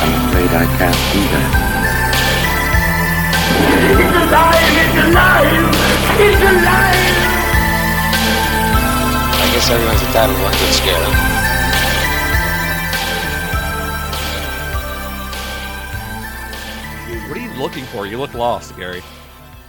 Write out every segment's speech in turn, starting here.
I'm afraid I can't do that. It's alive! It's alive! It's alive! I guess everyone's entitled to one good scare. Dude, what are you looking for? You look lost, Gary.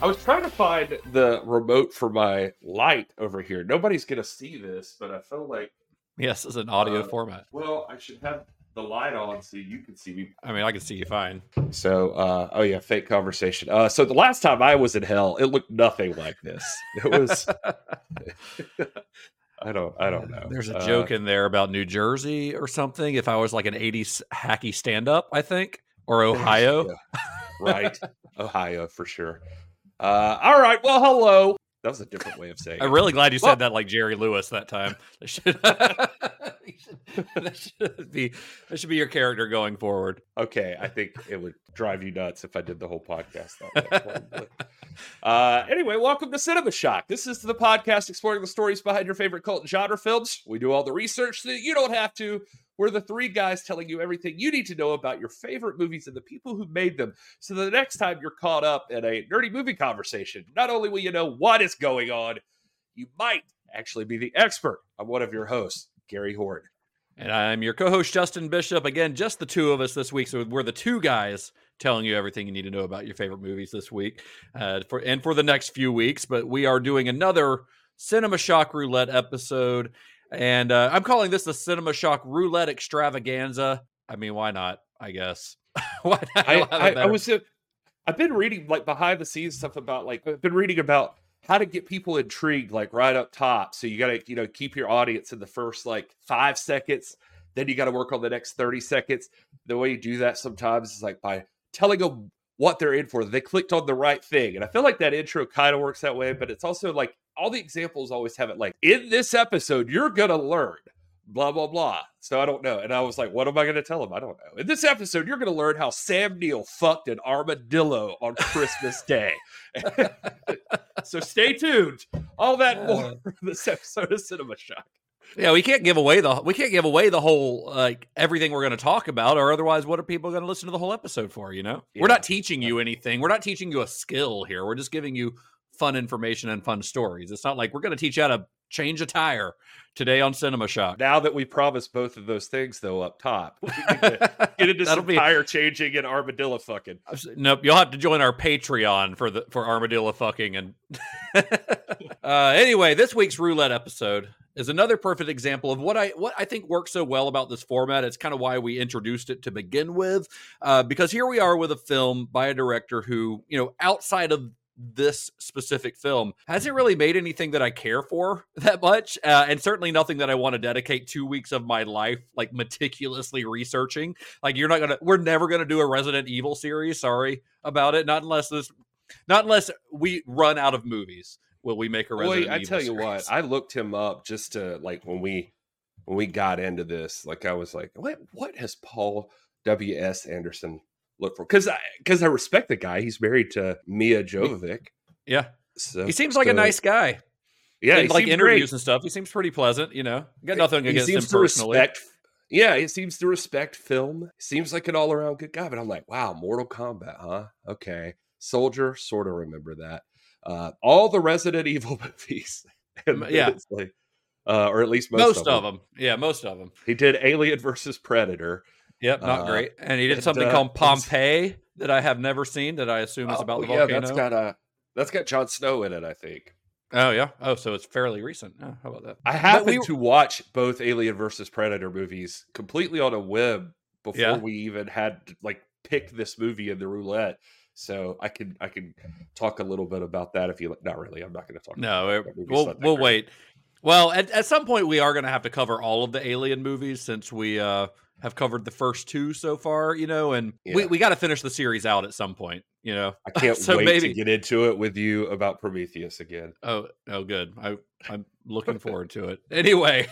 I was trying to find the remote for my light over here. Nobody's going to see this, but I feel like... Yes, it's an audio format. Well, I should have the light on so you can see me. I mean, I can see you fine. So, oh yeah, fake conversation. So the last time I was in hell, it looked nothing like this. It was... I don't know. There's a joke in there about New Jersey or something. If I was like an 80s hacky stand-up, I think, or Ohio. Yeah. Right. Ohio for sure. All right. Well, hello. That was a different way of saying it. I'm really glad you said that like Jerry Lewis that time. That should be your character going forward. Okay. I think it would drive you nuts if I did the whole podcast that way. Anyway, welcome to Cinema Shock. This is the podcast exploring the stories behind your favorite cult and genre films. We do all the research so that you don't have to. We're the three guys telling you everything you need to know about your favorite movies and the people who made them. So the next time you're caught up in a nerdy movie conversation, not only will you know what is going on, you might actually be the expert. I'm one of your hosts, Gary Horde. And I'm your co-host, Justin Bishop. Again, just the two of us this week. So we're the two guys telling you everything you need to know about your favorite movies this week for the next few weeks. But we are doing another Cinema Shock Roulette episode. And I'm calling this the Cinema Shock Roulette Extravaganza. I mean, why not? I guess. Why not? I've been reading like behind the scenes stuff about like I've been reading about how to get people intrigued like right up top. So you got to keep your audience in the first like 5 seconds. Then you got to work on the next 30 seconds. The way you do that sometimes is like by telling them what they're in for. They clicked on the right thing, and I feel like that intro kind of works that way. But it's also like. All the examples always have it like, in this episode, you're going to learn, blah, blah, blah. So I don't know. And I was like, what am I going to tell him? I don't know. In this episode, you're going to learn how Sam Neill fucked an armadillo on Christmas Day. So stay tuned. All that more for this episode of Cinema Shock. Yeah, we can't give away the whole like everything we're going to talk about, or otherwise, what are people going to listen to the whole episode for? You know, yeah. We're not teaching you anything. We're not teaching you a skill here. We're just giving you fun information and fun stories. It's not like we're going to teach you how to change a tire today on Cinema Shock. Now that we promised both of those things, though, up top, we need to get into some tire changing and armadillo fucking. Nope, you'll have to join our Patreon for armadillo fucking. And anyway, this week's roulette episode is another perfect example of what I think works so well about this format. It's kind of why we introduced it to begin with, because here we are with a film by a director who, outside of this specific film hasn't really made anything that I care for that much, and certainly nothing that I want to dedicate 2 weeks of my life like meticulously researching. Like we're never gonna do a Resident Evil series. Sorry about it. Not unless we run out of movies will we make a Resident Evil. I tell you series. What, I looked him up just to like when we got into this. Like I was like, what has Paul W.S. Anderson look for? Because I respect the guy. He's married to Mia Jovovich. Yeah, so he seems like a nice guy. Yeah, and, like interviews great. And stuff. He seems pretty pleasant. Got nothing against him personally. He seems to respect film. Seems like an all around good guy. But I'm like, wow, Mortal Kombat, huh? Okay, Soldier. Sort of remember that. All the Resident Evil movies. Or at least most of them. Yeah, most of them. He did Alien versus Predator. Yep, not great. And he did something called Pompeii that I have never seen that I assume is about the volcano. Yeah, that's got Jon Snow in it, I think. Oh, yeah? Oh, so it's fairly recent. Oh, how about that? I happened to watch both Alien versus Predator movies completely on a whim before we even had to, like, pick this movie in the roulette. So I could talk a little bit about that if you... Not really. I'm not going to talk about that. We'll wait. Well, at some point we are going to have to cover all of the Alien movies, since we have covered the first two so far, you know, and we got to finish the series out at some point, you know. I can't wait to get into it with you about Prometheus again. Oh, good. I'm looking forward to it. Anyway,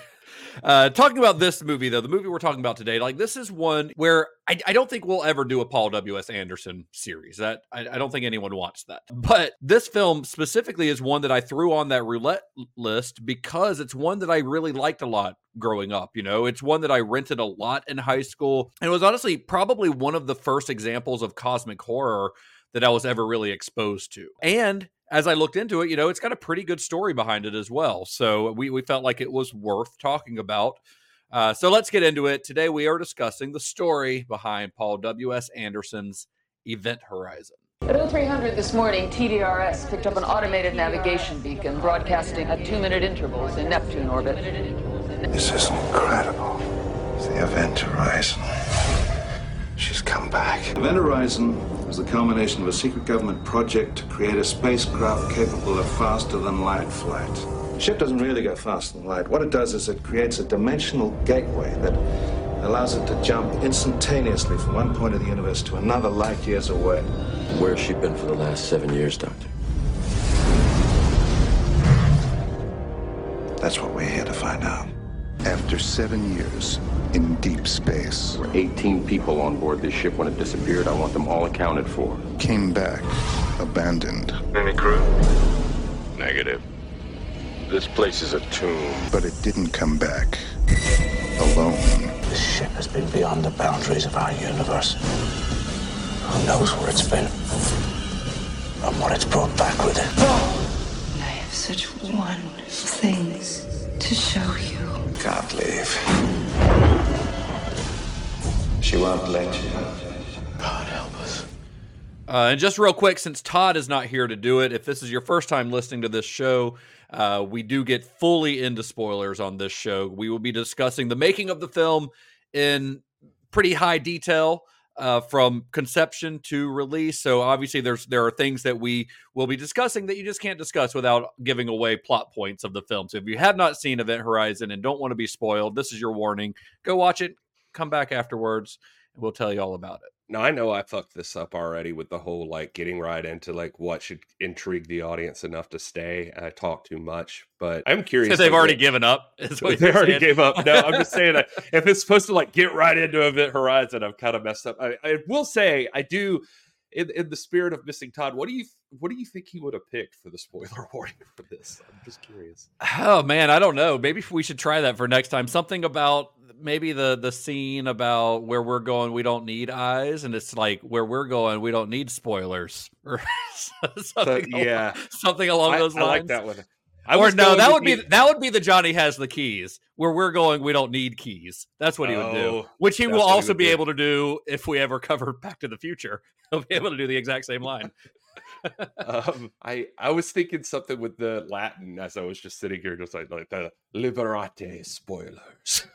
talking about this movie, though, the movie we're talking about today, like, this is one where I don't think we'll ever do a Paul W.S. Anderson series. That I don't think anyone wants that. But this film specifically is one that I threw on that roulette list because it's one that I really liked a lot growing up. You know, it's one that I rented a lot in high school, and it was honestly probably one of the first examples of cosmic horror that I was ever really exposed to. And as I looked into it, you know, it's got a pretty good story behind it as well. So we felt like it was worth talking about. So let's get into it. Today we are discussing the story behind Paul W.S. Anderson's Event Horizon. At 0300 this morning, TDRS picked up an automated navigation beacon broadcasting at 2-minute intervals in Neptune orbit. This is incredible. It's the Event Horizon. She's come back. Event Horizon was the culmination of a secret government project to create a spacecraft capable of faster-than-light flight. The ship doesn't really go faster than light. What it does is it creates a dimensional gateway that allows it to jump instantaneously from one point of the universe to another light years away. Where has she been for the last 7 years, Doctor? That's what we're here to find out. After 7 years in deep space. There were 18 people on board this ship when it disappeared. I want them all accounted for. Came back, abandoned. Any crew? Negative. This place is a tomb. But it didn't come back alone. This ship has been beyond the boundaries of our universe. Who knows where it's been and what it's brought back with it. I have such wonderful things to show you. Can't leave. She won't let you. God help us. And just real quick, since Todd is not here to do it, if this is your first time listening to this show, we do get fully into spoilers on this show. We will be discussing the making of the film in pretty high detail, from conception to release. So obviously there are things that we will be discussing that you just can't discuss without giving away plot points of the film. So if you have not seen Event Horizon and don't want to be spoiled, this is your warning. Go watch it, come back afterwards, and we'll tell you all about it. Now, I know I fucked this up already with the whole, like, getting right into, like, what should intrigue the audience enough to stay. I talk too much, but I'm curious. Because they've already given up. They already gave up. No, I'm just saying, if it's supposed to, like, get right into Event Horizon, I've kind of messed up. I will say, I do, in the spirit of missing Todd, what do you think he would have picked for the spoiler warning for this? I'm just curious. Oh, man, I don't know. Maybe we should try that for next time. Something about maybe the scene about where we're going, we don't need eyes, and it's like, where we're going, we don't need spoilers, or something along those lines. I like that one. That would be the Johnny Has the Keys. Where we're going, we don't need keys. That's what he would do, which he will also be able to do if we ever cover Back to the Future. He'll be able to do the exact same line. I was thinking something with the Latin as I was just sitting here, just like the liberate spoilers.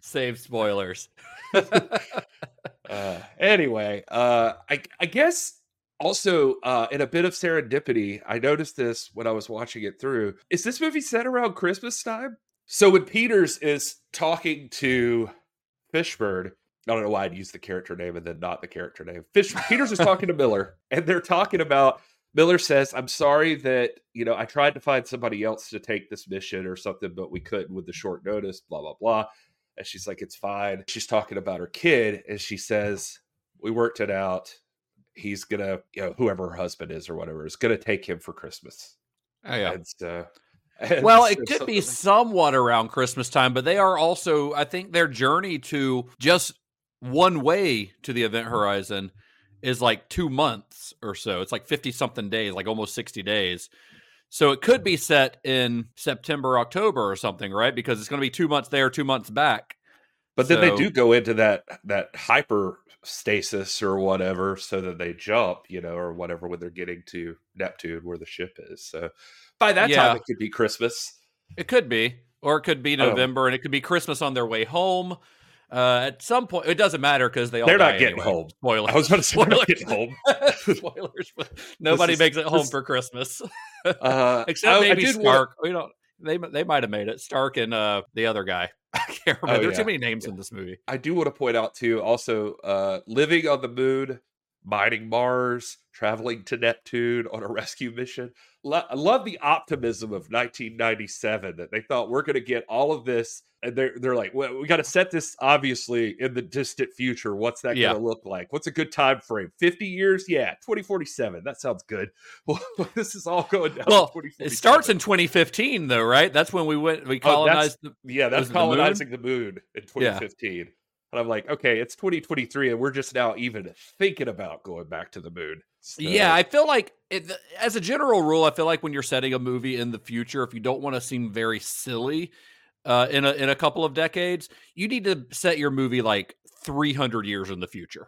save spoilers. Anyway, I guess also in a bit of serendipity, I noticed this when I was watching it through. Is this movie set around Christmas time? So when Peters is talking to Fishburne, I don't know why I'd use the character name and then not the character name. Peters is talking to Miller, and they're talking about. Miller says, I'm sorry that, you know, I tried to find somebody else to take this mission or something, but we couldn't with the short notice, blah, blah, blah. And she's like, it's fine. She's talking about her kid, and she says, we worked it out. He's going to, you know, whoever her husband is or whatever, is going to take him for Christmas. Oh, yeah. Well, it could be somewhat around Christmas time, but they are also, I think their journey to just one way to the Event Horizon is like 2 months or so. It's like 50 something days, like almost 60 days. So it could be set in September, October or something, right? Because it's going to be 2 months there, 2 months back. But then they do go into that hyperstasis or whatever, so that they jump, you know, or whatever, when they're getting to Neptune where the ship is. So by that time, it could be Christmas. It could be, or it could be November, and it could be Christmas on their way home. At some point, it doesn't matter because they're not getting home. Spoilers. I was about to say, spoilers. Not getting home. Spoilers. Nobody makes it home for Christmas. Except maybe Stark. We don't. They might have made it. Stark and the other guy. I can't remember. There's too many names in this movie. I do want to point out too. Also, living on the moon, mining Mars, traveling to Neptune on a rescue mission. I love the optimism of 1997 that they thought we're going to get all of this, and they're like, well, we got to set this obviously in the distant future. What's that going to look like? What's a good time frame? 50 years, 2047. That sounds good. Well, this is all going down. Well, it starts in 2015 though, right? That's when we colonized. That's colonizing the moon in 2015. Yeah. And I'm like, okay, it's 2023, and we're just now even thinking about going back to the moon. So. Yeah, I feel like, as a general rule, I feel like when you're setting a movie in the future, if you don't want to seem very silly in a couple of decades, you need to set your movie like 300 years in the future.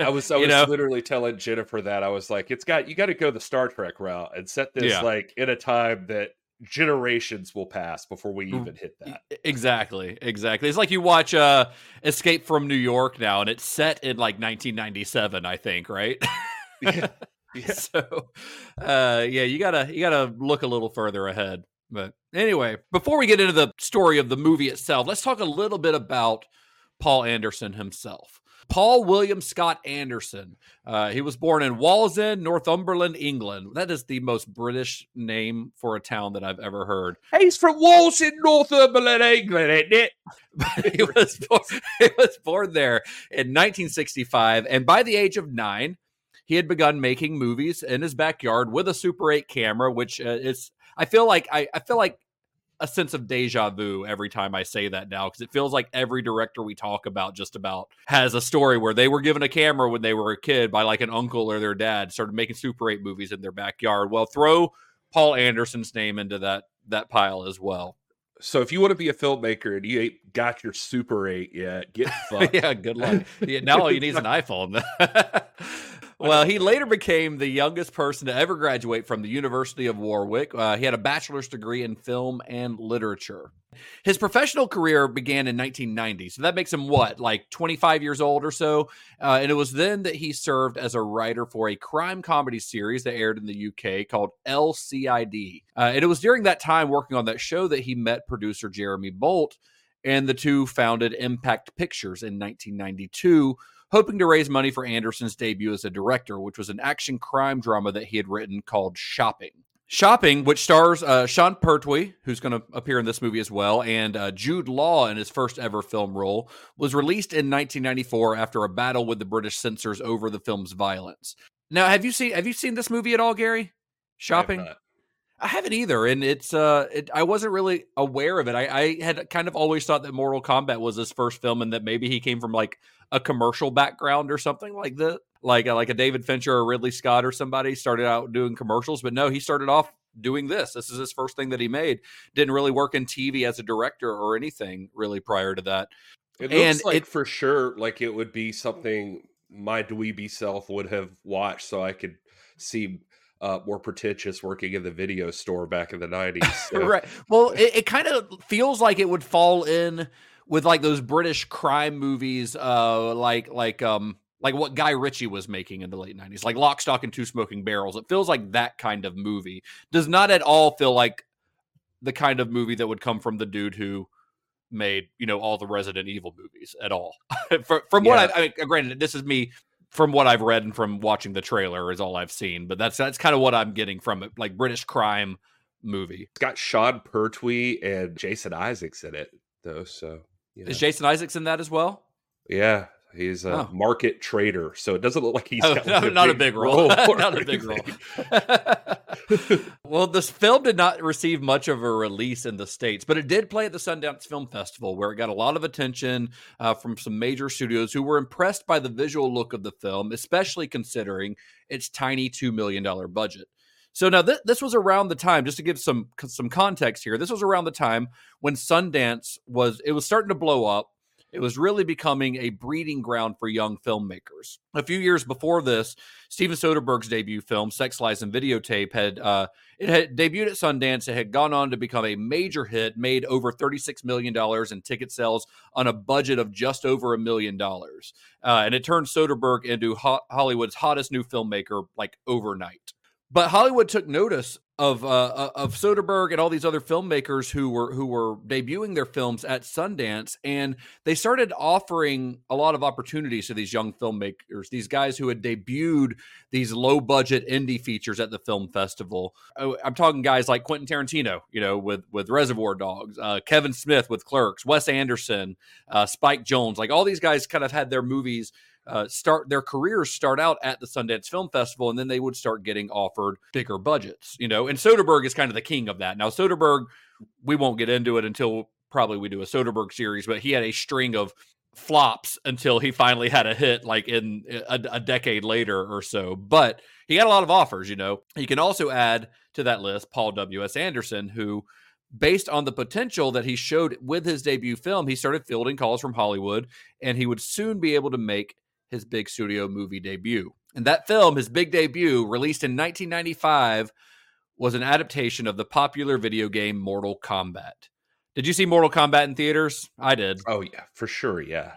I was literally telling Jennifer that. I was like, you got to go the Star Trek route and set this like in a time that generations will pass before we even hit that. Exactly. It's like you watch Escape from New York now, and it's set in like 1997, I think, right? Yeah. So you gotta look a little further ahead. But anyway, before we get into the story of the movie itself, let's talk a little bit about Paul Anderson himself. Paul William Scott Anderson. He was born in Wallsend, Northumberland, England. That is the most British name for a town that I've ever heard. Hey, he's from Wallsend, Northumberland, England, isn't it? He was born there in 1965, and by the age of 9, he had begun making movies in his backyard with a Super 8 camera, which is, I feel like a sense of deja vu every time I say that now, because it feels like every director we talk about just about has a story where they were given a camera when they were a kid by like an uncle or their dad, started making Super 8 movies in their backyard. Well, throw Paul Anderson's name into that pile as well. So if you want to be a filmmaker and you ain't got your Super 8 yet, get fucked. Yeah, good luck. Yeah, now all you need is an iPhone. Well, he later became the youngest person to ever graduate from the University of Warwick. He had a bachelor's degree in film and literature. His professional career began in 1990, so that makes him, like 25 years old or so? And it was then that he served as a writer for a crime comedy series that aired in the UK called LCID. And it was during that time working on that show that he met producer Jeremy Bolt, and the two founded Impact Pictures in 1992, hoping to raise money for Anderson's debut as a director, which was an action crime drama that he had written called Shopping. Shopping, which stars Sean Pertwee, who's going to appear in this movie as well, and Jude Law in his first ever film role, was released in 1994 after a battle with the British censors over the film's violence. Now, have you seen this movie at all, Gary? Shopping? I haven't either, and it's I wasn't really aware of it. I had kind of always thought that Mortal Kombat was his first film, and that maybe he came from like a commercial background or something like that, like a David Fincher or Ridley Scott or somebody started out doing commercials. But no, he started off doing this. This is his first thing that he made. Didn't really work in TV as a director or anything really prior to that. It looks like it, for sure, like it would be something my dweeby self would have watched, so I could see. More pretentious working in the video store back in the 90s. So. Right. Well, it kind of feels like it would fall in with like those British crime movies, like what Guy Ritchie was making in the late 90s, like Lock, Stock, and Two Smoking Barrels. It feels like that kind of movie. Does not at all feel like the kind of movie that would come from the dude who made, all the Resident Evil movies at all. From what I mean, granted, this is me. From what I've read and from watching the trailer is all I've seen, but that's kind of what I'm getting from it, like British crime movie. It's got Sean Pertwee and Jason Isaacs in it, though. So Is Jason Isaacs in that as well? Yeah, he's a market trader, so it doesn't look like he's got not a big role. Not a big role. Well, this film did not receive much of a release in the States, but it did play at the Sundance Film Festival, where it got a lot of attention from some major studios who were impressed by the visual look of the film, especially considering its tiny $2 million budget. So now this was around the time, just to give some context here, this was around the time when Sundance was starting to blow up. It was really becoming a breeding ground for young filmmakers. A few years before this, Steven Soderbergh's debut film, Sex, Lies, and Videotape, had debuted at Sundance. It had gone on to become a major hit, made over $36 million in ticket sales on a budget of just over $1 million. And it turned Soderbergh into Hollywood's hottest new filmmaker, like overnight. But Hollywood took notice of Soderbergh and all these other filmmakers who were debuting their films at Sundance, and they started offering a lot of opportunities to these young filmmakers, these guys who had debuted these low budget indie features at the film festival. I'm talking guys like Quentin Tarantino, with Reservoir Dogs, Kevin Smith with Clerks, Wes Anderson, Spike Jonze, like all these guys kind of had their movies start out at the Sundance Film Festival, and then they would start getting offered bigger budgets, and Soderbergh is kind of the king of that. Now, Soderbergh, we won't get into it until probably we do a Soderbergh series, but he had a string of flops until he finally had a hit like in a decade later or so. But he had a lot of offers, You can also add to that list Paul W.S. Anderson, who, based on the potential that he showed with his debut film, he started fielding calls from Hollywood, and he would soon be able to make his big studio movie debut. And that film, his big debut, released in 1995, was an adaptation of the popular video game Mortal Kombat. Did you see Mortal Kombat in theaters? I did. Oh, yeah, for sure. Yeah.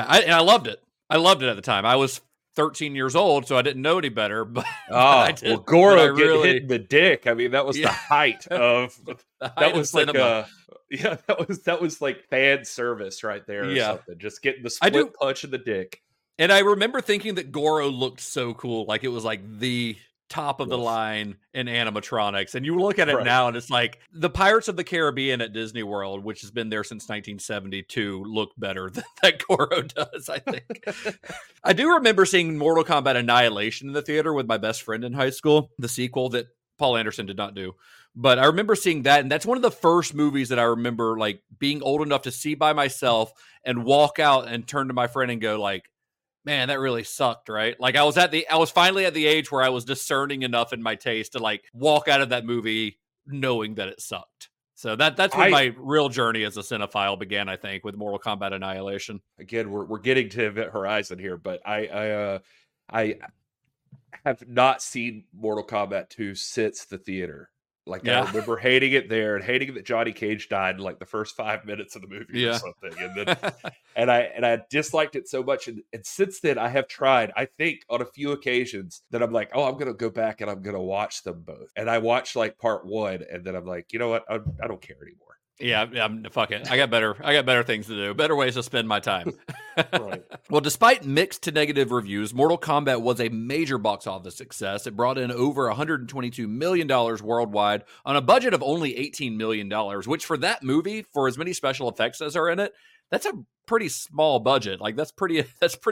I loved it. I loved it at the time. I was 13 years old, so I didn't know any better. But Goro getting hit in the dick. I mean, that was the height of that was like fan service right there or something. Just getting the split punch in the dick. And I remember thinking that Goro looked so cool. Like it was like the top of the line in animatronics. And you look at it now and it's like the Pirates of the Caribbean at Disney World, which has been there since 1972, look better than that Goro does, I think. I do remember seeing Mortal Kombat Annihilation in the theater with my best friend in high school, the sequel that Paul Anderson did not do. But I remember seeing that, and that's one of the first movies that I remember like being old enough to see by myself and walk out and turn to my friend and go like, man, that really sucked, right? Like I was finally at the age where I was discerning enough in my taste to like walk out of that movie knowing that it sucked. So that's when my real journey as a cinephile began, I think, with Mortal Kombat Annihilation. Again, we're getting to Event Horizon here, but I have not seen Mortal Kombat 2 since the theater. Like I remember hating it there and hating that Johnny Cage died in like the first 5 minutes of the movie or something. And then, and I disliked it so much. And since then I have tried, I think on a few occasions that I'm like, oh, I'm going to go back and I'm going to watch them both. And I watched like part one and then I'm like, you know what? I don't care anymore. Yeah, fuck it. I got better things to do. Better ways to spend my time. Right. Well, despite mixed to negative reviews, Mortal Kombat was a major box office success. It brought in over $122 million worldwide on a budget of only $18 million, which for that movie, for as many special effects as are in it, that's a pretty small budget. Like that's pretty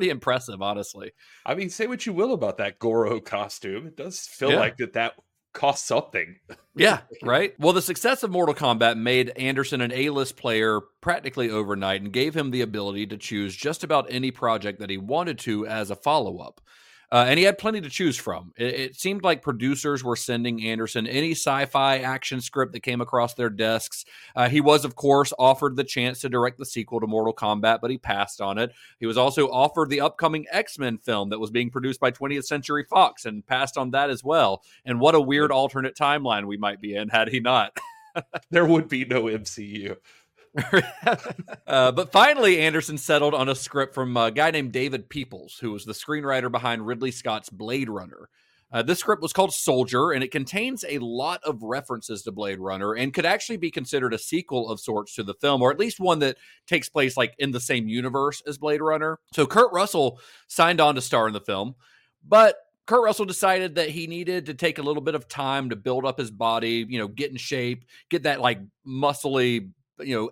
impressive, honestly. I mean, say what you will about that Goro costume. It does feel like that cost something. Yeah, right? Well, the success of Mortal Kombat made Anderson an A-list player practically overnight and gave him the ability to choose just about any project that he wanted to as a follow-up. And he had plenty to choose from. It seemed like producers were sending Anderson any sci-fi action script that came across their desks. He was, of course, offered the chance to direct the sequel to Mortal Kombat, but he passed on it. He was also offered the upcoming X-Men film that was being produced by 20th Century Fox and passed on that as well. And what a weird alternate timeline we might be in had he not. There would be no MCU. But finally, Anderson settled on a script from a guy named David Peoples, who was the screenwriter behind Ridley Scott's Blade Runner. This script was called Soldier, and it contains a lot of references to Blade Runner and could actually be considered a sequel of sorts to the film, or at least one that takes place like in the same universe as Blade Runner. So Kurt Russell signed on to star in the film, but Kurt Russell decided that he needed to take a little bit of time to build up his body, get in shape, get that like muscly,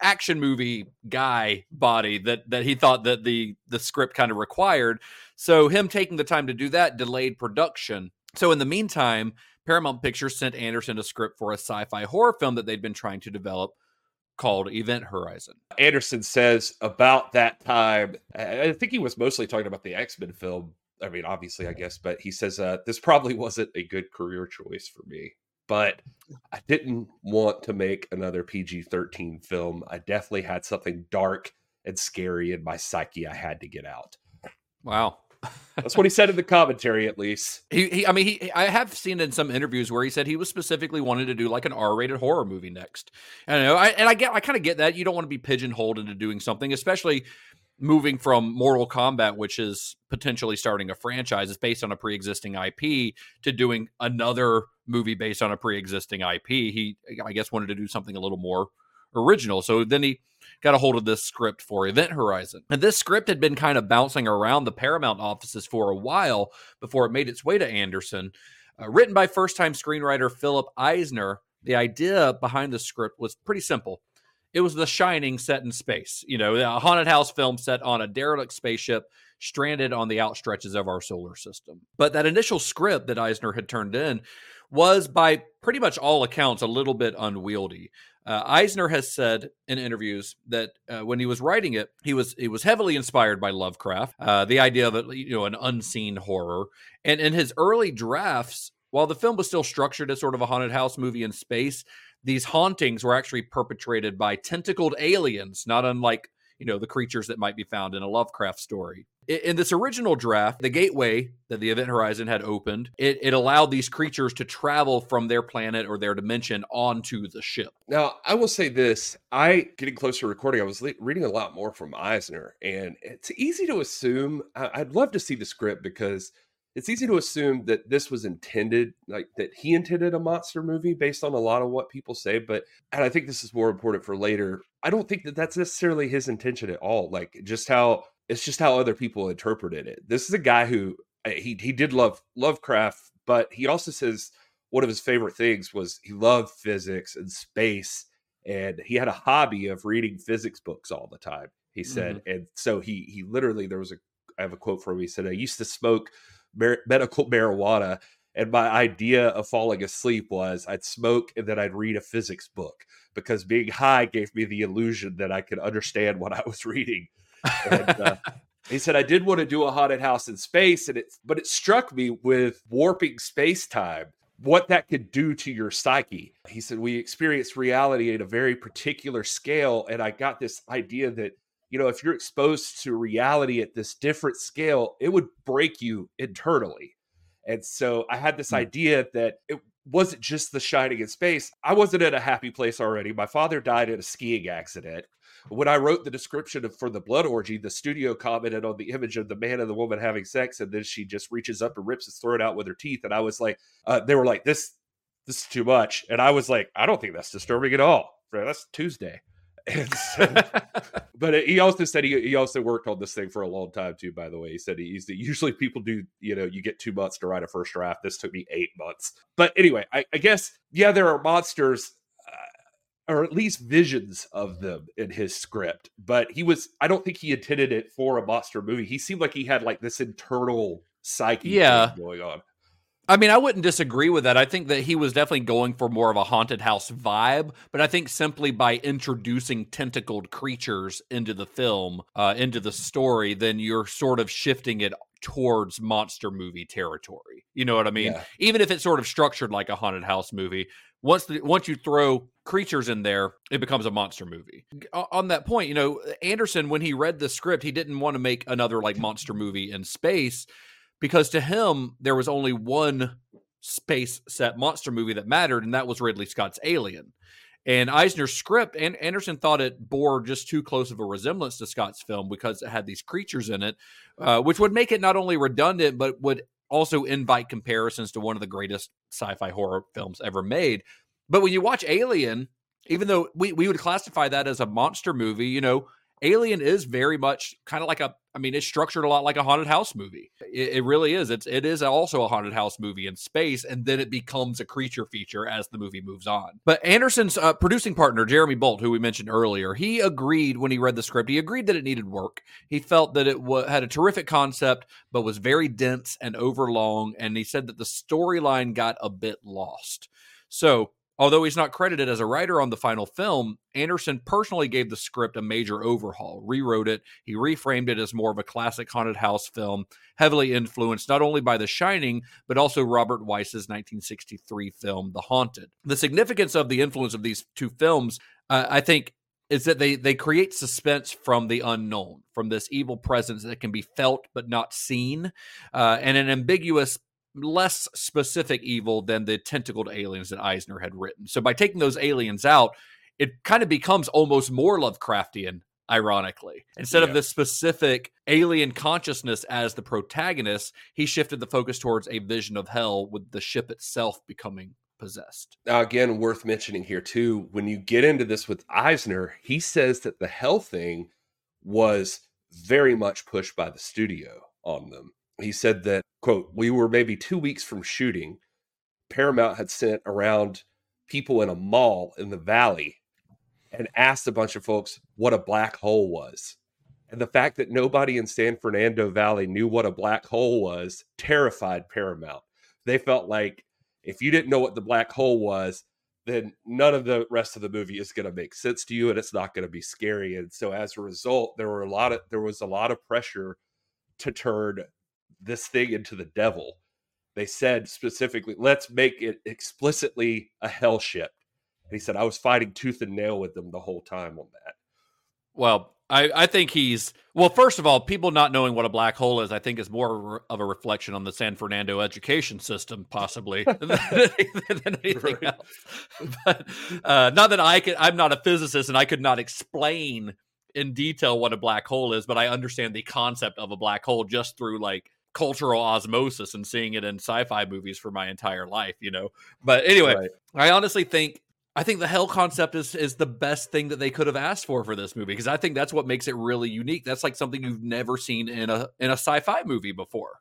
action movie guy body that he thought that the script kind of required. So him taking the time to do that delayed production. So in the meantime, Paramount Pictures sent Anderson a script for a sci-fi horror film that they'd been trying to develop called Event Horizon. Anderson says about that time, I think he was mostly talking about the X-Men film. I mean, obviously, I guess, but he says, this probably wasn't a good career choice for me. But I didn't want to make another PG-13 film. I definitely had something dark and scary in my psyche I had to get out. Wow. That's what he said in the commentary, at least. I have seen in some interviews where he said he was specifically wanted to do like an R-rated horror movie next. I kind of get that. You don't want to be pigeonholed into doing something, especially moving from Mortal Kombat, which is potentially starting a franchise, is based on a pre-existing IP, to doing another movie based on a pre-existing IP. He, I guess, wanted to do something a little more original. So then he got a hold of this script for Event Horizon. And this script had been kind of bouncing around the Paramount offices for a while before it made its way to Anderson. Written by first-time screenwriter Philip Eisner, the idea behind the script was pretty simple. It was The Shining set in space, you know, a haunted house film set on a derelict spaceship stranded on the outstretches of our solar system. But that initial script that Eisner had turned in was, by pretty much all accounts, a little bit unwieldy. Eisner has said in interviews that when he was writing it, he was heavily inspired by Lovecraft, the idea of, you know, an unseen horror. And in his early drafts, while the film was still structured as sort of a haunted house movie in space, these hauntings were actually perpetrated by tentacled aliens, not unlike, you know, the creatures that might be found in a Lovecraft story. In this original draft, the gateway that the Event Horizon had opened, it allowed these creatures to travel from their planet or their dimension onto the ship. Now, I will say this. Getting closer to recording, I was reading a lot more from Eisner, and it's easy to assume, I'd love to see the script, because it's easy to assume that this was intended, like that he intended a monster movie based on a lot of what people say. But, and I think this is more important for later, I don't think that that's necessarily his intention at all. Like, it's just how other people interpreted it. This is a guy who he did love Lovecraft, but he also says one of his favorite things was he loved physics and space. And he had a hobby of reading physics books all the time, he said. Mm-hmm. And so he literally, I have a quote from him. He said, "I used to smoke medical marijuana, and my idea of falling asleep was I'd smoke and then I'd read a physics book, because being high gave me the illusion that I could understand what I was reading." And he said, "I did want to do a haunted house in space, but it struck me with warping space time, what that could do to your psyche." He said, "We experience reality at a very particular scale, and I got this idea that, you know, if you're exposed to reality at this different scale, it would break you internally. And so I had this idea that it wasn't just The Shining in space. I wasn't at a happy place already. My father died in a skiing accident. When I wrote the description for the blood orgy, the studio commented on the image of the man and the woman having sex, and then she just reaches up and rips his throat out with her teeth. And I was like, they were like, this is too much. And I was like, I don't think that's disturbing at all. That's Tuesday." And so, but he also said he also worked on this thing for a long time too, by the way. He said usually people do, you know, you get 2 months to write a first draft. This took me 8 months. But anyway, I guess, yeah, there are monsters, or at least visions of them in his script, but I don't think he intended it for a monster movie. He seemed like he had like this internal psyche thing going on. I mean, I wouldn't disagree with that. I think that he was definitely going for more of a haunted house vibe, but I think simply by introducing tentacled creatures into the film, into the story, then you're sort of shifting it towards monster movie territory. You know what I mean? Yeah. Even if it's sort of structured like a haunted house movie, once you throw creatures in there, it becomes a monster movie. On that point, you know, Anderson, when he read the script, he didn't want to make another like monster movie in space, because to him, there was only one space set monster movie that mattered, and that was Ridley Scott's Alien. And Eisner's script, and Anderson thought it bore just too close of a resemblance to Scott's film because it had these creatures in it, which would make it not only redundant, but would also invite comparisons to one of the greatest sci-fi horror films ever made. But when you watch Alien, even though we would classify that as a monster movie, you know, Alien is very much kind of like it's structured a lot like a haunted house movie. It really is. It is also a haunted house movie in space, and then it becomes a creature feature as the movie moves on. But Anderson's producing partner, Jeremy Bolt, who we mentioned earlier, he agreed when he read the script, he agreed that it needed work. He felt that it had a terrific concept, but was very dense and overlong, and he said that the storyline got a bit lost. So, although he's not credited as a writer on the final film, Anderson personally gave the script a major overhaul, rewrote it. He reframed it as more of a classic haunted house film, heavily influenced not only by The Shining, but also Robert Wise's 1963 film, The Haunted. The significance of the influence of these two films, I think, is that they create suspense from the unknown, from this evil presence that can be felt but not seen, and an ambiguous, less specific evil than the tentacled aliens that Eisner had written. So by taking those aliens out, it kind of becomes almost more Lovecraftian ironically. Instead of this specific alien consciousness as the protagonist, he shifted the focus towards a vision of hell, with the ship itself becoming possessed. Now, again, worth mentioning here too, when you get into this with Eisner, he says that the hell thing was very much pushed by the studio on them. He said that, quote, "We were maybe 2 weeks from shooting. Paramount had sent around people in a mall in the valley and asked a bunch of folks what a black hole was. And the fact that nobody in San Fernando Valley knew what a black hole was terrified Paramount. They felt like if you didn't know what the black hole was, then none of the rest of the movie is going to make sense to you, and it's not going to be scary." And so as a result, there was a lot of pressure to turn this thing into the devil. They said specifically, let's make it explicitly a hell ship. And he said, I was fighting tooth and nail with them the whole time on that. Well, I think first of all, people not knowing what a black hole is, I think is more of a reflection on the San Fernando education system, possibly, than anything else. But not that I'm not a physicist and I could not explain in detail what a black hole is, but I understand the concept of a black hole just through like cultural osmosis and seeing it in sci-fi movies for my entire life, you know? But anyway, right. I honestly think the hell concept is the best thing that they could have asked for this movie, because I think that's what makes it really unique. That's like something you've never seen in a sci-fi movie before.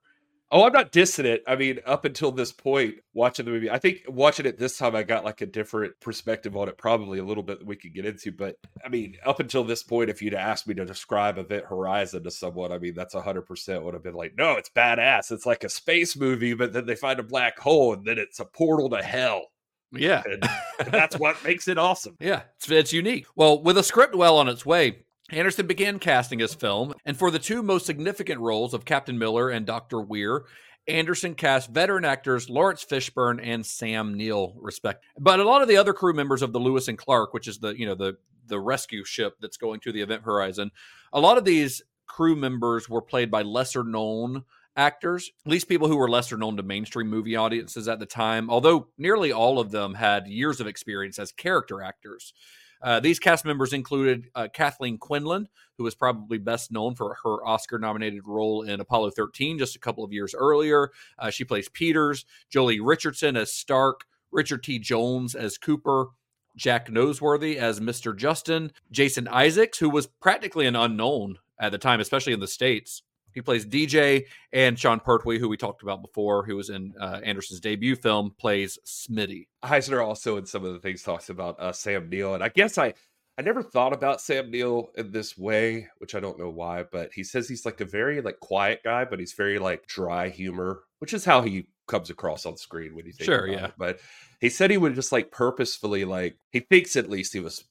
Oh, I'm not dissing it. I mean, up until this point, watching the movie, I think watching it this time, I got like a different perspective on it, probably a little bit that we could get into. But I mean, up until this point, if you'd asked me to describe Event Horizon to someone, I mean, that's 100% would have been like, no, it's badass. It's like a space movie, but then they find a black hole and then it's a portal to hell. Yeah. And that's what makes it awesome. Yeah, it's unique. Well, with a script well on its way, Anderson began casting his film, and for the two most significant roles of Captain Miller and Dr. Weir, Anderson cast veteran actors Lawrence Fishburne and Sam Neill, respectively. But a lot of the other crew members of the Lewis and Clark, which is the rescue ship that's going to the Event Horizon, a lot of these crew members were played by lesser-known actors, at least people who were lesser known to mainstream movie audiences at the time, although nearly all of them had years of experience as character actors. These cast members included Kathleen Quinlan, who was probably best known for her Oscar-nominated role in Apollo 13 just a couple of years earlier. She plays Peters, Joely Richardson as Stark, Richard T. Jones as Cooper, Jack Noseworthy as Mr. Justin, Jason Isaacs, who was practically an unknown at the time, especially in the States. He plays DJ, and Sean Pertwee, who we talked about before, who was in Anderson's debut film, plays Smitty. Eisner also, in some of the things, talks about Sam Neill. And I guess I never thought about Sam Neill in this way, which I don't know why, but he says he's like a very like quiet guy, but he's very like dry humor, which is how he comes across on screen when you think about it. But he said he would just like purposefully, like he thinks at least he was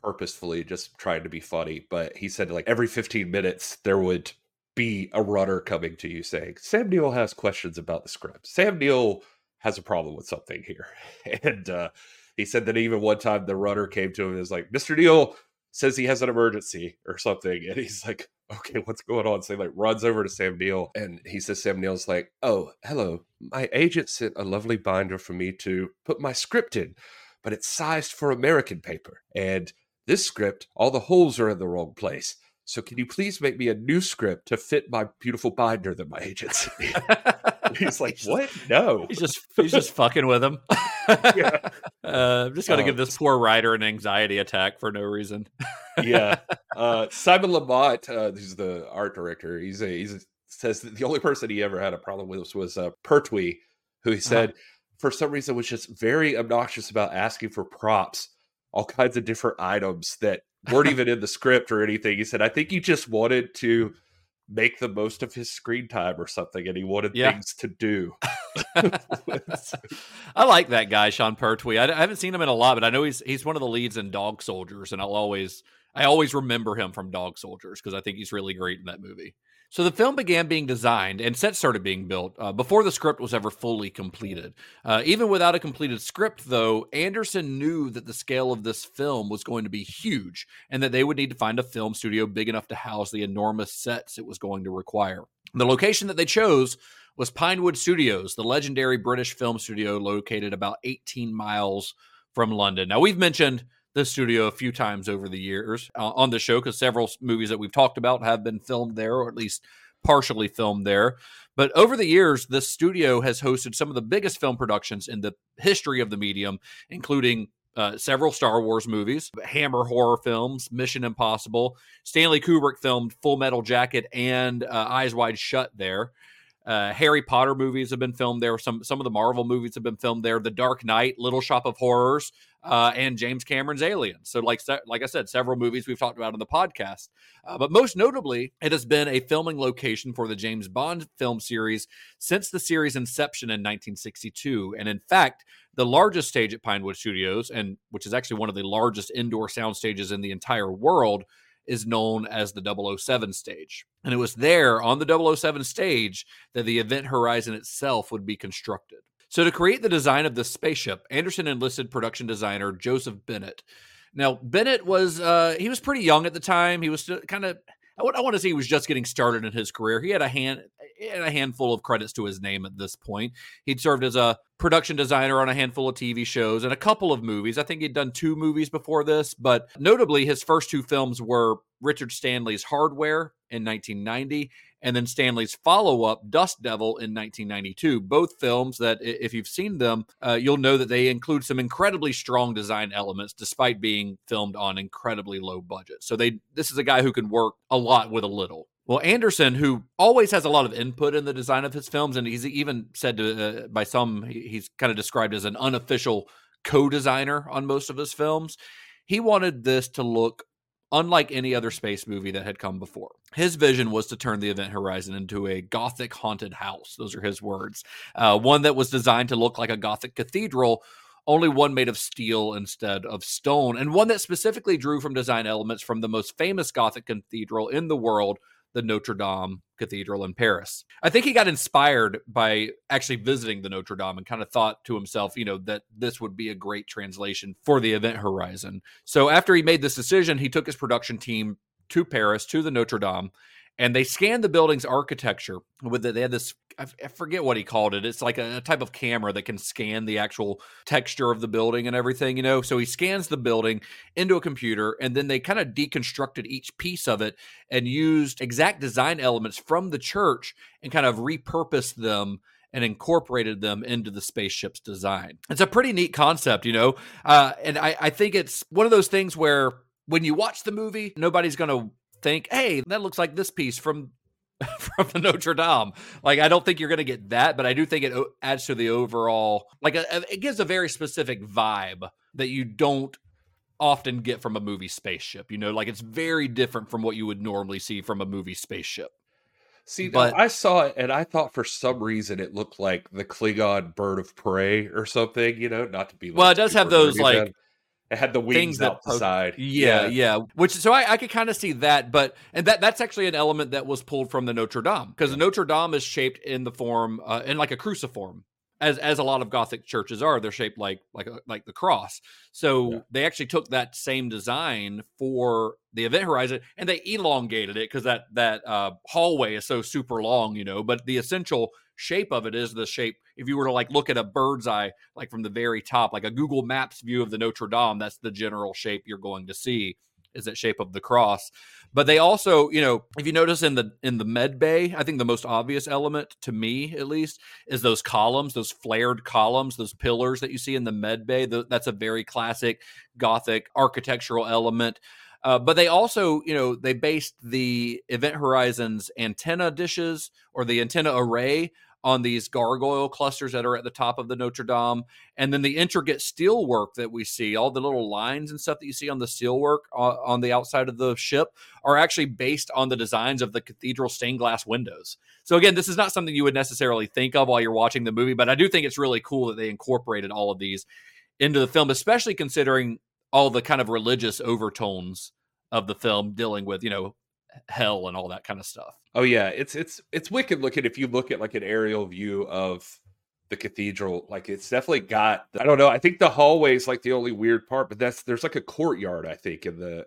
purposefully just trying to be funny. But he said like every 15 minutes there would be a runner coming to you saying, Sam Neill has questions about the script. Sam Neill has a problem with something here. And he said that even one time the runner came to him and was like, Mr. Neill says he has an emergency or something. And he's like, okay, what's going on? So he like runs over to Sam Neill and he says, Sam Neill's like, oh, hello. My agent sent a lovely binder for me to put my script in, but it's sized for American paper. And this script, all the holes are in the wrong place. So can you please make me a new script to fit my beautiful binder that my agent sent? He's like, what? No. He's just fucking with him. Yeah. I'm just going to give this poor writer an anxiety attack for no reason. Yeah. Simon Lamont, who's the art director, he says that the only person he ever had a problem with was Pertwee, who he said, for some reason, was just very obnoxious about asking for props, all kinds of different items that weren't even in the script or anything. He said, I think he just wanted to make the most of his screen time or something, and he wanted things to do. I like that guy, Sean Pertwee. I haven't seen him in a lot, but I know he's one of the leads in Dog Soldiers, and I always remember him from Dog Soldiers because I think he's really great in that movie. So the film began being designed and sets started being built before the script was ever fully completed. Even without a completed script, though, Anderson knew that the scale of this film was going to be huge and that they would need to find a film studio big enough to house the enormous sets it was going to require. The location that they chose was Pinewood Studios, the legendary British film studio located about 18 miles from London. Now, we've mentioned this studio a few times over the years on the show, because several movies that we've talked about have been filmed there, or at least partially filmed there. But over the years, this studio has hosted some of the biggest film productions in the history of the medium, including several Star Wars movies, Hammer horror films, Mission Impossible. Stanley Kubrick filmed Full Metal Jacket and Eyes Wide Shut there. Harry Potter movies have been filmed there. Some of the Marvel movies have been filmed there. The Dark Knight, Little Shop of Horrors, and James Cameron's Alien. So like I said, several movies we've talked about on the podcast. But most notably, it has been a filming location for the James Bond film series since the series' inception in 1962. And in fact, the largest stage at Pinewood Studios, and which is actually one of the largest indoor sound stages in the entire world, is known as the 007 stage. And it was there on the 007 stage that the Event Horizon itself would be constructed. So to create the design of the spaceship, Anderson enlisted production designer Joseph Bennett. Now, Bennett was, he was pretty young at the time. He was kind of, I want to say he was just getting started in his career. He had a handful of credits to his name at this point. He'd served as a production designer on a handful of TV shows and a couple of movies. I think he'd done 2 movies before this, but notably his first 2 films were Richard Stanley's Hardware in 1990 and then Stanley's follow-up Dust Devil in 1992. Both films that, if you've seen them, you'll know that they include some incredibly strong design elements despite being filmed on incredibly low budget. So this is a guy who can work a lot with a little. Well, Anderson, who always has a lot of input in the design of his films, and he's even said to, by some, he's kind of described as an unofficial co-designer on most of his films. He wanted this to look unlike any other space movie that had come before. His vision was to turn the Event Horizon into a gothic haunted house. Those are his words. One that was designed to look like a gothic cathedral, only one made of steel instead of stone, and one that specifically drew from design elements from the most famous gothic cathedral in the world, the Notre Dame Cathedral in Paris. I think he got inspired by actually visiting the Notre Dame and kind of thought to himself, you know, that this would be a great translation for the Event Horizon. So after he made this decision, he took his production team to Paris, to the Notre Dame, and they scanned the building's architecture with it. They had this, I forget what he called it. It's like a type of camera that can scan the actual texture of the building and everything, you know? So he scans the building into a computer, and then they kind of deconstructed each piece of it and used exact design elements from the church and kind of repurposed them and incorporated them into the spaceship's design. It's a pretty neat concept, you know? And I think it's one of those things where when you watch the movie, nobody's going to think, hey, that looks like this piece from the Notre Dame. Like, I don't think you're going to get that, but I do think it adds to the overall, like it gives a very specific vibe that you don't often get from a movie spaceship. You know, like it's very different from what you would normally see from a movie spaceship. See, but I saw it and I thought for some reason it looked like the Klingon Bird of Prey or something, you know, not to be like, well, it does have those like bad. It had the wings out the side. Yeah. Which, so I could kind of see that, but, and that's actually an element that was pulled from the Notre Dame, because the Notre Dame is shaped in the form, in like a cruciform, as a lot of Gothic churches are. They're shaped like the cross. So they actually took that same design for the Event Horizon and they elongated it because that hallway is so super long, you know, but the essential shape of it is the shape, if you were to like look at a bird's eye, like from the very top, like a Google Maps view of the Notre Dame, that's the general shape you're going to see, is that shape of the cross. But they also, you know, if you notice in the med bay, I think the most obvious element to me, at least, is those columns, those flared columns, those pillars that you see in the med bay. That's a very classic Gothic architectural element. But they also, you know, they based the Event Horizon's antenna dishes or the antenna array on these gargoyle clusters that are at the top of the Notre Dame. And then the intricate steelwork that we see, all the little lines and stuff that you see on the steelwork on the outside of the ship are actually based on the designs of the cathedral stained glass windows. So again, this is not something you would necessarily think of while you're watching the movie, but I do think it's really cool that they incorporated all of these into the film, especially considering all the kind of religious overtones of the film dealing with, you know, hell and all that kind of stuff. Oh yeah, it's wicked looking. If you look at like an aerial view of the cathedral, like it's definitely got, I don't know, I think the hallway is like the only weird part, but there's like a courtyard, I think, in the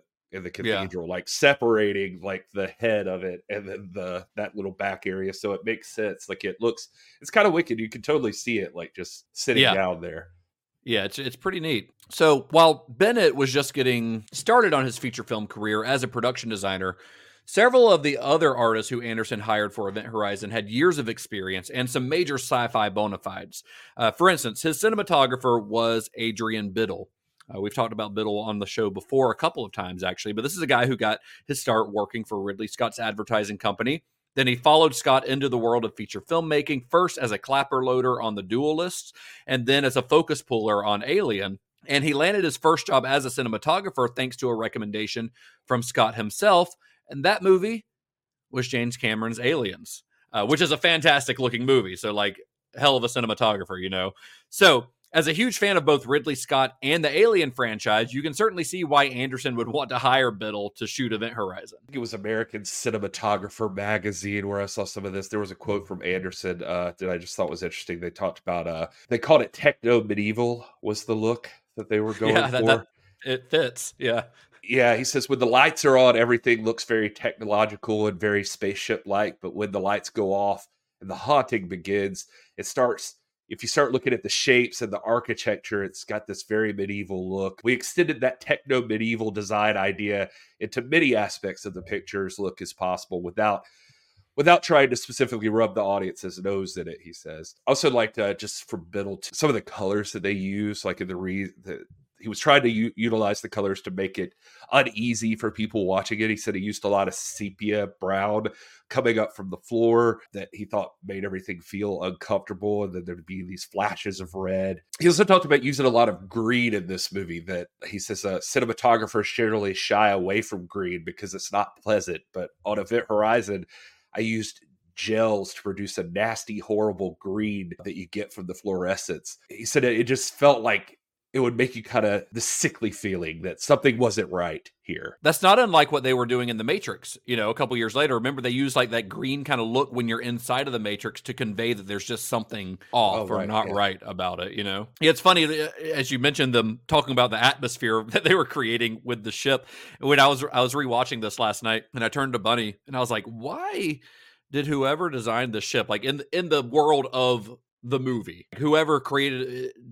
cathedral, like separating like the head of it and then that little back area. So it makes sense. Like it's kind of wicked. You can totally see it like just sitting down there. Yeah, it's pretty neat. So while Bennett was just getting started on his feature film career as a production designer, several of the other artists who Anderson hired for Event Horizon had years of experience and some major sci-fi bona fides. For instance, his cinematographer was Adrian Biddle. We've talked about Biddle on the show before a couple of times, actually, but this is a guy who got his start working for Ridley Scott's advertising company. Then he followed Scott into the world of feature filmmaking, first as a clapper loader on the Duel lists, and then as a focus puller on Alien. And he landed his first job as a cinematographer thanks to a recommendation from Scott himself. And that movie was James Cameron's Aliens, which is a fantastic looking movie. So, like, hell of a cinematographer, you know. So, as a huge fan of both Ridley Scott and the Alien franchise, you can certainly see why Anderson would want to hire Biddle to shoot Event Horizon. It was American Cinematographer magazine where I saw some of this. There was a quote from Anderson that I just thought was interesting. They talked about, they called it techno-medieval was the look that they were going for. It fits, yeah. Yeah, he says, when the lights are on, everything looks very technological and very spaceship-like. But when the lights go off and the haunting begins, it starts... If you start looking at the shapes and the architecture, it's got this very medieval look. We extended that techno-medieval design idea into many aspects of the picture's look as possible without trying to specifically rub the audience's nose in it, he says. I also liked just from Biddle, some of the colors that they use, like in he was trying to utilize the colors to make it uneasy for people watching it. He said he used a lot of sepia brown coming up from the floor that he thought made everything feel uncomfortable. And then there'd be these flashes of red. He also talked about using a lot of green in this movie that he says cinematographers generally shy away from green because it's not pleasant. But on Event Horizon, I used gels to produce a nasty, horrible green that you get from the fluorescence. He said it just felt like it would make you kind of the sickly feeling that something wasn't right here. That's not unlike what they were doing in The Matrix, you know, a couple years later. Remember, they used like that green kind of look when you're inside of The Matrix to convey that there's just something off right about it, you know? Yeah, it's funny, as you mentioned them talking about the atmosphere that they were creating with the ship. When I was rewatching this last night, and I turned to Bunny, and I was like, why did whoever designed the ship, like in the world of the movie, whoever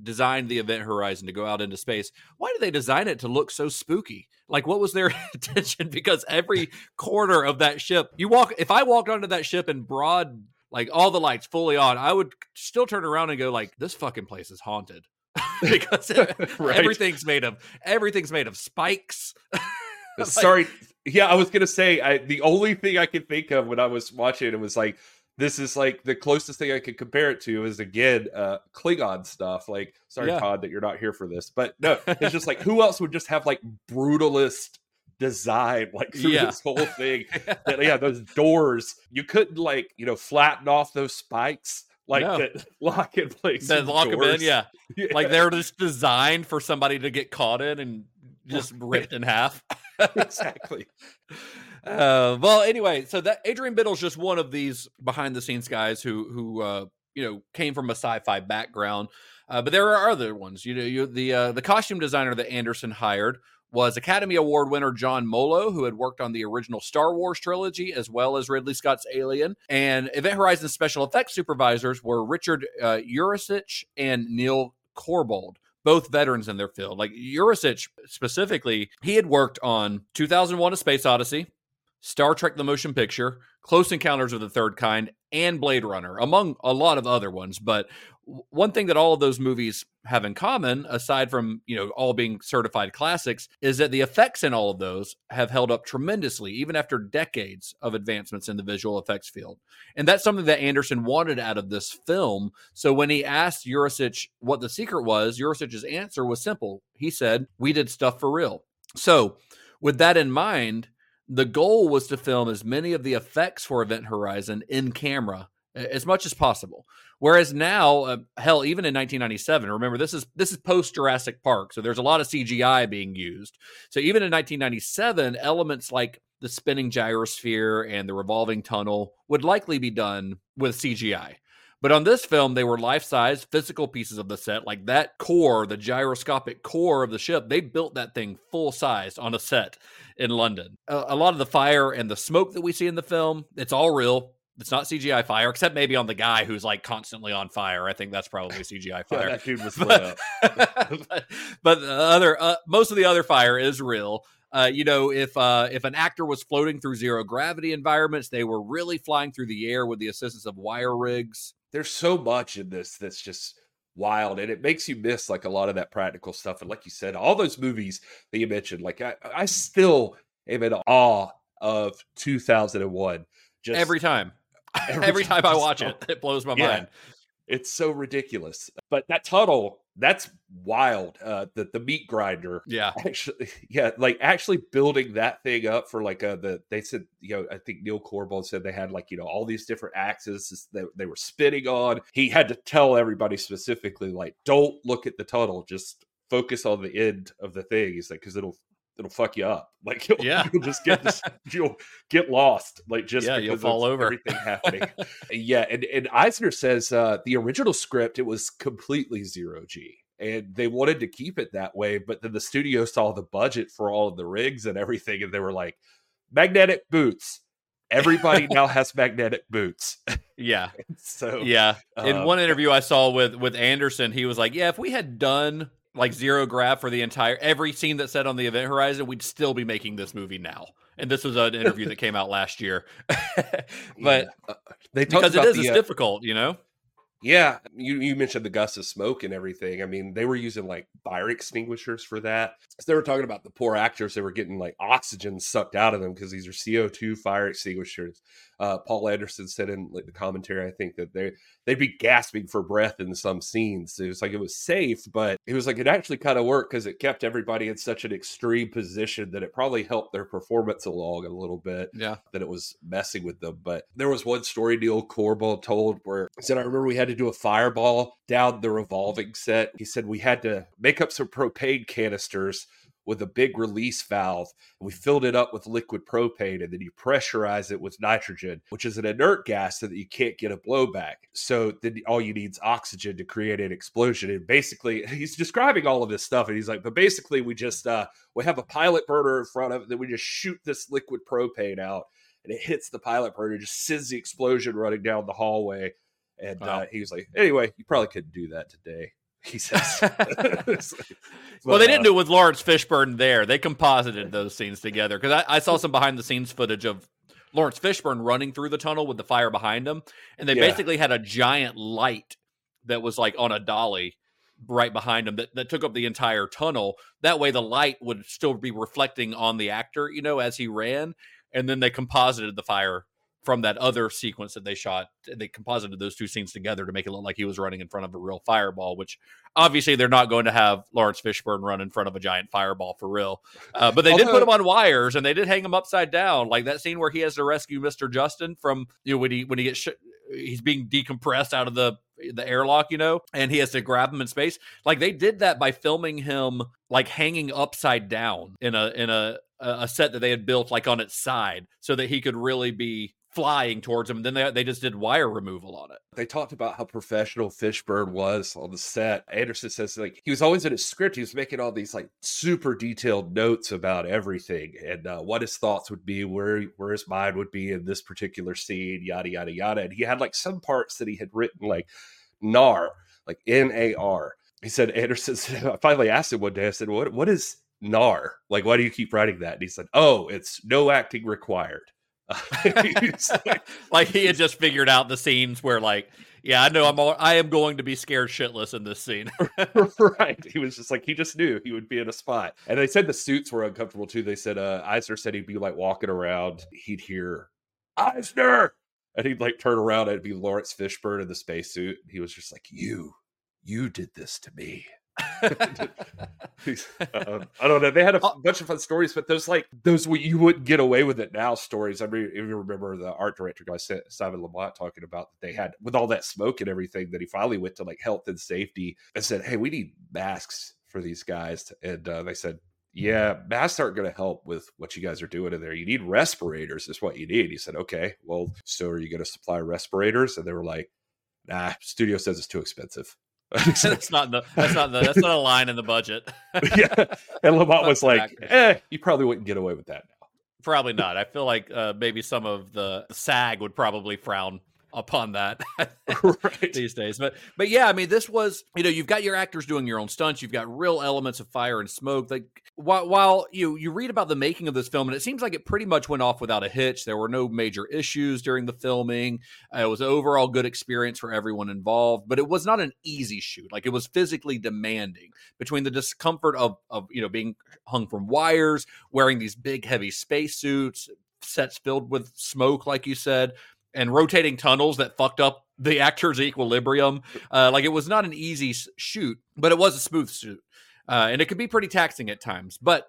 designed the Event Horizon to go out into space, why did they design it to look so spooky? Like, what was their intention? Because every corner of that ship, if I walked onto that ship in broad, like all the lights fully on, I would still turn around and go like, this fucking place is haunted because right. everything's made of spikes. Like, sorry. Yeah. I was going to say, the only thing I could think of when I was watching it was like, this is like the closest thing I could compare it to is, again, Klingon stuff. Like, sorry, Todd, that you're not here for this. But no, it's just like, who else would just have like brutalist design like through this whole thing? Yeah, those doors. You couldn't like, you know, flatten off those spikes. Like that lock in place. That lock them in, yeah. Like they're just designed for somebody to get caught in and just ripped in half. Exactly. Well, anyway, so that Adrian Biddle's just one of these behind the scenes guys who came from a sci-fi background, but there are other ones. You know, the costume designer that Anderson hired was Academy Award winner John Mollo, who had worked on the original Star Wars trilogy as well as Ridley Scott's Alien. And Event Horizon's special effects supervisors were Richard Yuricich and Neil Corbould, both veterans in their field. Like Yuricich specifically, he had worked on 2001: A Space Odyssey, Star Trek: The Motion Picture, Close Encounters of the Third Kind, and Blade Runner, among a lot of other ones. But one thing that all of those movies have in common, aside from, you know, all being certified classics, is that the effects in all of those have held up tremendously, even after decades of advancements in the visual effects field. And that's something that Anderson wanted out of this film. So when he asked Yuricich what the secret was, Yuricich's answer was simple. He said, "We did stuff for real." So with that in mind, the goal was to film as many of the effects for Event Horizon in camera as much as possible. Whereas now, hell, even in 1997, remember, this is post Jurassic Park, so there's a lot of CGI being used. So even in 1997, elements like the spinning gyrosphere and the revolving tunnel would likely be done with CGI. But on this film, they were life-size physical pieces of the set, like that core, the gyroscopic core of the ship. They built that thing full-sized on a set in London. A lot of the fire and the smoke that we see in the film, it's all real. It's not CGI fire, except maybe on the guy who's like constantly on fire. I think that's probably CGI fire. Yeah, that dude was lit up. But the other, most of the other fire is real. You know, if an actor was floating through zero gravity environments, they were really flying through the air with the assistance of wire rigs. There's so much in this that's just wild, and it makes you miss like a lot of that practical stuff. And like you said, all those movies that you mentioned, like I still am in awe of 2001. Just every time I watch it, it blows my mind. It's so ridiculous. But that tunnel, that's wild. The meat grinder. Yeah. Actually building that thing up for like they said, you know, I think Neil Corbould said they had like, you know, all these different axes that they were spinning on. He had to tell everybody specifically, like, don't look at the tunnel, just focus on the end of the thing. He's like, because it'll fuck you up. Like, you'll just get this, you'll get lost. Like, just because you'll fall over. Everything happening. Yeah. And Eisner says the original script, it was completely zero G, and they wanted to keep it that way. But then the studio saw the budget for all of the rigs and everything, and they were like, magnetic boots. Everybody now has magnetic boots. Yeah. So, yeah. In one interview I saw with Anderson, he was like, yeah, if we had done like zero grav for the entire, every scene that's set on the Event Horizon, we'd still be making this movie now. And this was an interview that came out last year, but it's difficult, you know? Yeah. You mentioned the gusts of smoke and everything. I mean, they were using like fire extinguishers for that. So they were talking about the poor actors. They were getting like oxygen sucked out of them because these are CO2 fire extinguishers. Paul Anderson said in like the commentary, I think, that they'd be gasping for breath in some scenes. It was like, it was safe, but it was like, it actually kind of worked because it kept everybody in such an extreme position that it probably helped their performance along a little bit. Yeah, that it was messing with them. But there was one story Neil Corbould told where he said, I remember we had to do a fireball down the revolving set. He said we had to make up some propane canisters with a big release valve, and we filled it up with liquid propane, and then you pressurize it with nitrogen, which is an inert gas, so that you can't get a blowback. So then all you need is oxygen to create an explosion. And basically, he's describing all of this stuff, and he's like, but basically we just we have a pilot burner in front of it, then we just shoot this liquid propane out, and it hits the pilot burner, just sends the explosion running down the hallway. And he was like, anyway, you probably couldn't do that today, he says. Well, they didn't do it with Lawrence Fishburne there. They composited those scenes together, because I saw some behind-the-scenes footage of Lawrence Fishburne running through the tunnel with the fire behind him, and they basically had a giant light that was like on a dolly right behind him that took up the entire tunnel. That way the light would still be reflecting on the actor, you know, as he ran, and then they composited the fire from that other sequence that they shot. They composited those two scenes together to make it look like he was running in front of a real fireball, which obviously they're not going to have Lawrence Fishburne run in front of a giant fireball for real. But they did put him on wires, and they did hang him upside down. Like that scene where he has to rescue Mr. Justin from, you know, when he gets he's being decompressed out of the airlock, you know, and he has to grab him in space. Like they did that by filming him like hanging upside down in a set that they had built like on its side so that he could really be flying towards him. Then they just did wire removal on it. They talked about how professional Fishburne was on the set. Anderson says like he was always in his script, he was making all these like super detailed notes about everything and what his thoughts would be, where his mind would be in this particular scene, yada yada yada. And he had like some parts that he had written like NAR, like NAR. He said, Anderson said, I finally asked him one day, I said, what is NAR? Like, why do you keep writing that? And he said, oh, it's no acting required. Like he had just figured out the scenes where like, yeah, I know I am going to be scared shitless in this scene. Right. He was just like, he just knew he would be in a spot. And they said the suits were uncomfortable too. They said Eisner said he'd be like walking around, he'd hear Eisner, and he'd like turn around and it'd be Lawrence Fishburne in the spacesuit. He was just like, you did this to me. I don't know. They had a bunch of fun stories, but those you wouldn't get away with it now stories. I mean, if you remember the art director guy Simon Lamont talking about that they had with all that smoke and everything, that he finally went to like health and safety and said, hey, we need masks for these guys. And they said, yeah, masks aren't going to help with what you guys are doing in there. You need respirators is what you need. He said, okay, well, so are you going to supply respirators? And they were like, nah, studio says it's too expensive. That's not a line in the budget. Yeah, and Lamont was like, "Eh, you probably wouldn't get away with that now." Probably not. I feel like maybe some of the SAG would probably frown upon that right. these days. But yeah, I mean, this was, you know, you've got your actors doing your own stunts. You've got real elements of fire and smoke. Like while you read about the making of this film, and it seems like it pretty much went off without a hitch. There were no major issues during the filming. It was an overall good experience for everyone involved, but it was not an easy shoot. Like it was physically demanding between the discomfort of you know, being hung from wires, wearing these big, heavy spacesuits, sets filled with smoke, like you said, and rotating tunnels that fucked up the actor's equilibrium. Like it was not an easy shoot, but it was a smooth shoot. And it could be pretty taxing at times. But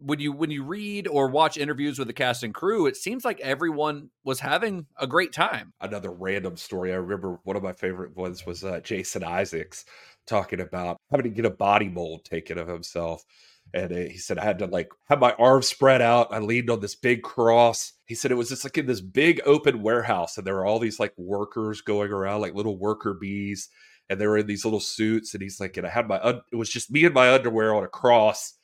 when you read or watch interviews with the cast and crew, it seems like everyone was having a great time. Another random story. I remember one of my favorite ones was Jason Isaacs talking about having to get a body mold taken of himself. And he said, I had to like have my arms spread out. I leaned on this big cross. He said it was just like in this big open warehouse. And there were all these like workers going around, like little worker bees. And they were in these little suits. And he's like, and I had it was just me and my underwear on a cross.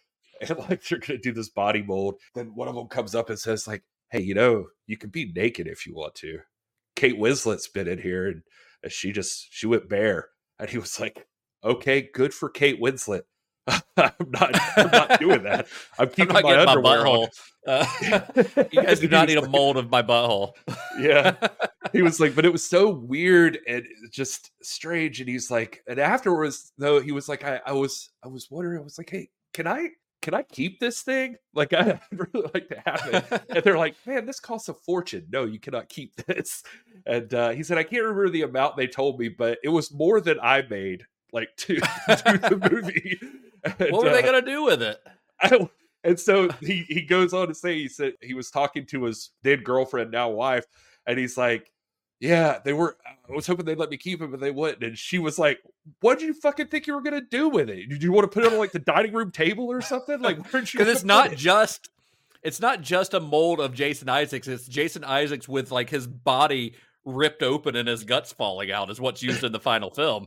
And like, they're going to do this body mold. Then one of them comes up and says like, hey, you know, you can be naked if you want to. Kate Winslet's been in here and she went bare. And he was like, okay, good for Kate Winslet. I'm not doing that. I'm keeping my underwear on. You guys do not need a mold of my butthole. Yeah. He was like, but it was so weird and just strange. And he's like, and afterwards though, he was like, I was wondering, I was like, hey, can I keep this thing? Like I'd really like to have it. And they're like, man, this costs a fortune. No, you cannot keep this. And he said, I can't remember the amount they told me, but it was more than I made like to the movie. And what were they going to do with it? And so he goes on to say, he said he was talking to his then girlfriend, now wife. And he's like, yeah, I was hoping they'd let me keep it, but they wouldn't. And she was like, what do you fucking think you were going to do with it? Did you want to put it on like the dining room table or something? Like, because it's not just a mold of Jason Isaacs. It's Jason Isaacs with like his body ripped open and his guts falling out is what's used in the final film.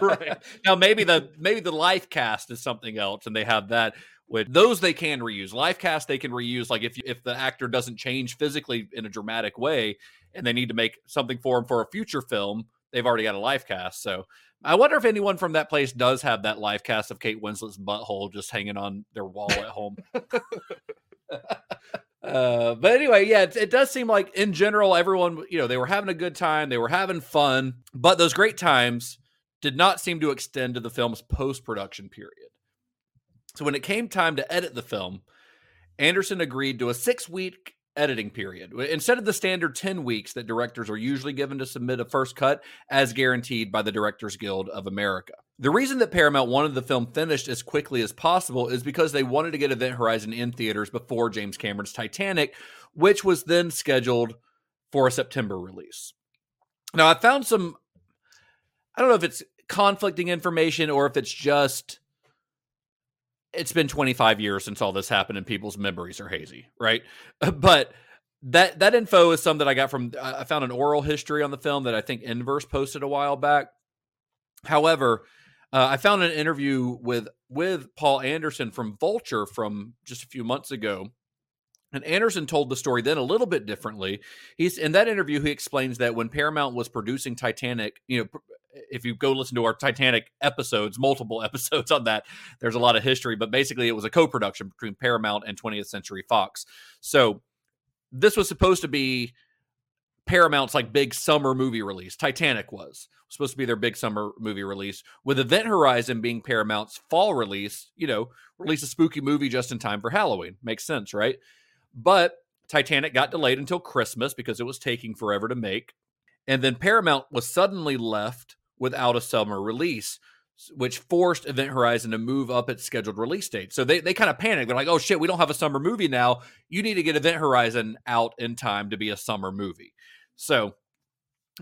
Right. Now maybe the life cast is something else and they have that. With those they can reuse. Life cast they can reuse, like if the actor doesn't change physically in a dramatic way and they need to make something for him for a future film, they've already got a life cast. So I wonder if anyone from that place does have that life cast of Kate Winslet's butthole just hanging on their wall at home. But anyway, yeah, it does seem like in general, everyone, you know, they were having a good time. They were having fun, but those great times did not seem to extend to the film's post-production period. So when it came time to edit the film, Anderson agreed to a 6-week editing period. Instead of the standard 10 weeks that directors are usually given to submit a first cut, as guaranteed by the Directors Guild of America. The reason that Paramount wanted the film finished as quickly as possible is because they wanted to get Event Horizon in theaters before James Cameron's Titanic, which was then scheduled for a September release. Now, I found some, I don't know if it's conflicting information or if it's just, it's been 25 years since all this happened and people's memories are hazy, right? But that info is some that I got from, I found an oral history on the film that I think Inverse posted a while back. However, I found an interview with Paul Anderson from Vulture from just a few months ago. And Anderson told the story then a little bit differently. He's in that interview, he explains that when Paramount was producing Titanic, you know, if you go listen to our Titanic episodes, multiple episodes on that, there's a lot of history. But basically, it was a co-production between Paramount and 20th Century Fox. So this was supposed to be Paramount's like big summer movie release. Titanic was supposed to be their big summer movie release, with Event Horizon being Paramount's fall release, you know, release a spooky movie just in time for Halloween. Makes sense, right? But Titanic got delayed until Christmas because it was taking forever to make. And then Paramount was suddenly left without a summer release, which forced Event Horizon to move up its scheduled release date. So they kind of panicked. They're like, oh shit, we don't have a summer movie now. You need to get Event Horizon out in time to be a summer movie. So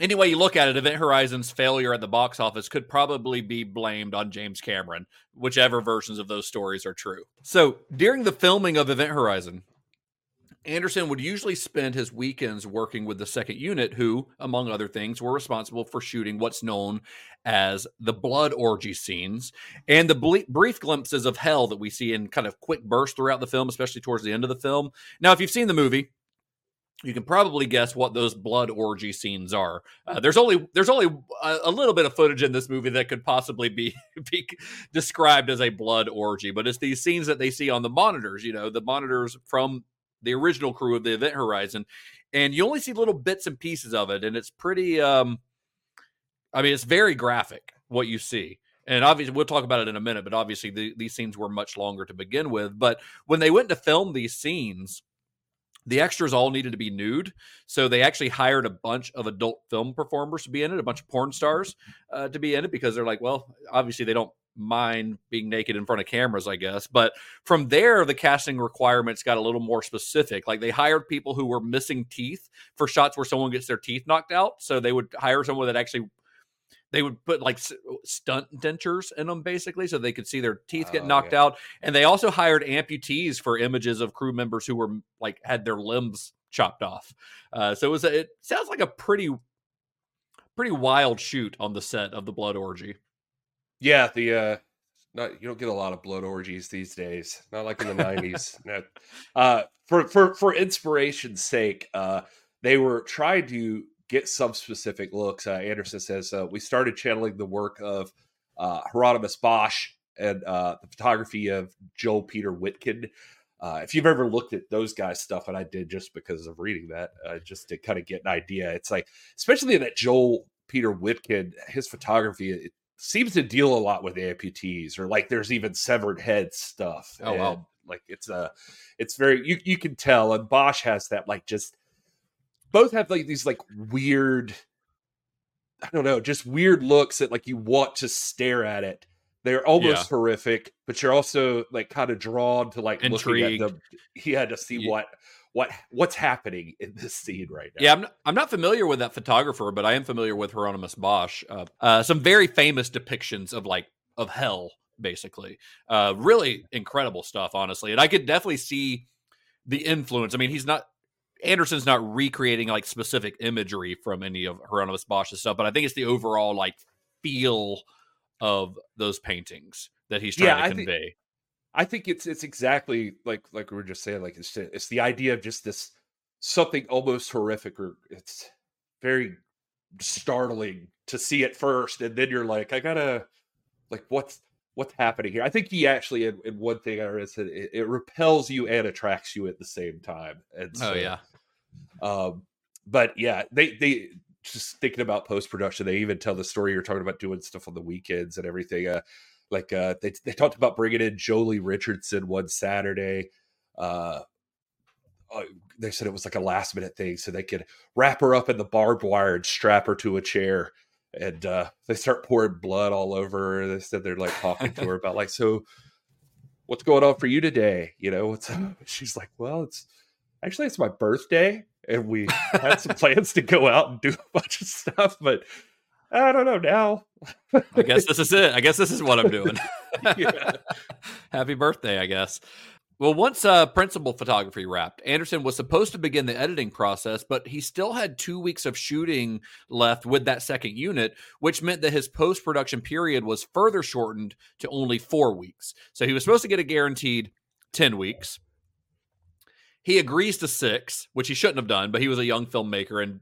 anyway, you look at it, Event Horizon's failure at the box office could probably be blamed on James Cameron, whichever versions of those stories are true. So during the filming of Event Horizon, Anderson would usually spend his weekends working with the second unit, who, among other things, were responsible for shooting what's known as the blood orgy scenes and the brief glimpses of hell that we see in kind of quick bursts throughout the film, especially towards the end of the film. Now, if you've seen the movie, you can probably guess what those blood orgy scenes are. There's only a little bit of footage in this movie that could possibly be described as a blood orgy, but it's these scenes that they see on the monitors, you know, the monitors from the original crew of the Event Horizon, and you only see little bits and pieces of it, and it's pretty, it's very graphic what you see. And obviously, we'll talk about it in a minute, but obviously these scenes were much longer to begin with. But when they went to film these scenes, the extras all needed to be nude, so they actually hired a bunch of adult film performers to be in it, a bunch of porn stars to be in it, because they're like, well, obviously they don't mind being naked in front of cameras, I guess. But from there, the casting requirements got a little more specific. Like, they hired people who were missing teeth for shots where someone gets their teeth knocked out, so they would hire someone that actually... They would put like stunt dentures in them, basically, so they could see their teeth get knocked out. And they also hired amputees for images of crew members who were like had their limbs chopped off. So it sounds like a pretty wild shoot on the set of the blood orgy. Yeah, you don't get a lot of blood orgies these days. Not like in the 90s. No. For inspiration's sake, they were trying to get some specific looks. Anderson says, we started channeling the work of Hieronymus Bosch and the photography of Joel Peter Witkin. If you've ever looked at those guys' stuff, and I did just because of reading that, just to kind of get an idea. It's like, especially in that Joel Peter Witkin, his photography, it seems to deal a lot with amputees, or like there's even severed head stuff. Oh, wow. Like it's very, you can tell. And Bosch has that, like, just, both have like these like weird, I don't know, just weird looks that like you want to stare at it. They're almost horrific, but you're also like kind of drawn to like intrigued, looking at them. He had to see what's happening in this scene right now. Yeah, I'm not familiar with that photographer, but I am familiar with Hieronymus Bosch. Some very famous depictions of hell, basically. Really incredible stuff, honestly. And I could definitely see the influence. I mean, Anderson's not recreating like specific imagery from any of Hieronymus Bosch's stuff, but I think it's the overall like feel of those paintings that he's trying to convey. I think it's exactly like we were just saying, like it's the idea of just this something almost horrific, or it's very startling to see at first. And then you're like, I gotta like, what's happening here? I think he actually, in one thing I read, said it repels you and attracts you at the same time. And so, but yeah, they just thinking about post-production, they even tell the story you're talking about doing stuff on the weekends and everything. They talked about bringing in Joely Richardson one Saturday. They said it was like a last minute thing, so they could wrap her up in the barbed wire and strap her to a chair. And they start pouring blood all over her. They said they're like talking to her about like, so what's going on for you today? You know, what's up? She's like, well, it's my birthday, and we had some plans to go out and do a bunch of stuff, but I don't know now. I guess this is it. I guess this is what I'm doing. Happy birthday, I guess. Well, once principal photography wrapped, Anderson was supposed to begin the editing process, but he still had 2 weeks of shooting left with that second unit, which meant that his post-production period was further shortened to only 4 weeks. So he was supposed to get a guaranteed 10 weeks. He agrees to 6, which he shouldn't have done, but he was a young filmmaker and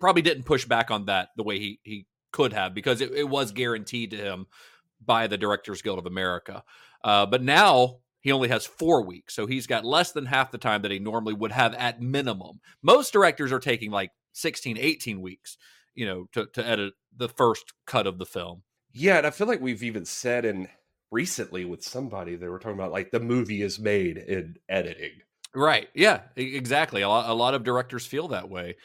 probably didn't push back on that the way he could have, because it was guaranteed to him by the Directors Guild of America. But now... he only has 4 weeks, so he's got less than half the time that he normally would have at minimum. Most directors are taking like 16, 18 weeks, you know, to edit the first cut of the film. Yeah, and I feel like we've even said in recently with somebody that we're talking about, like, the movie is made in editing. Right, yeah, exactly. A lot of directors feel that way.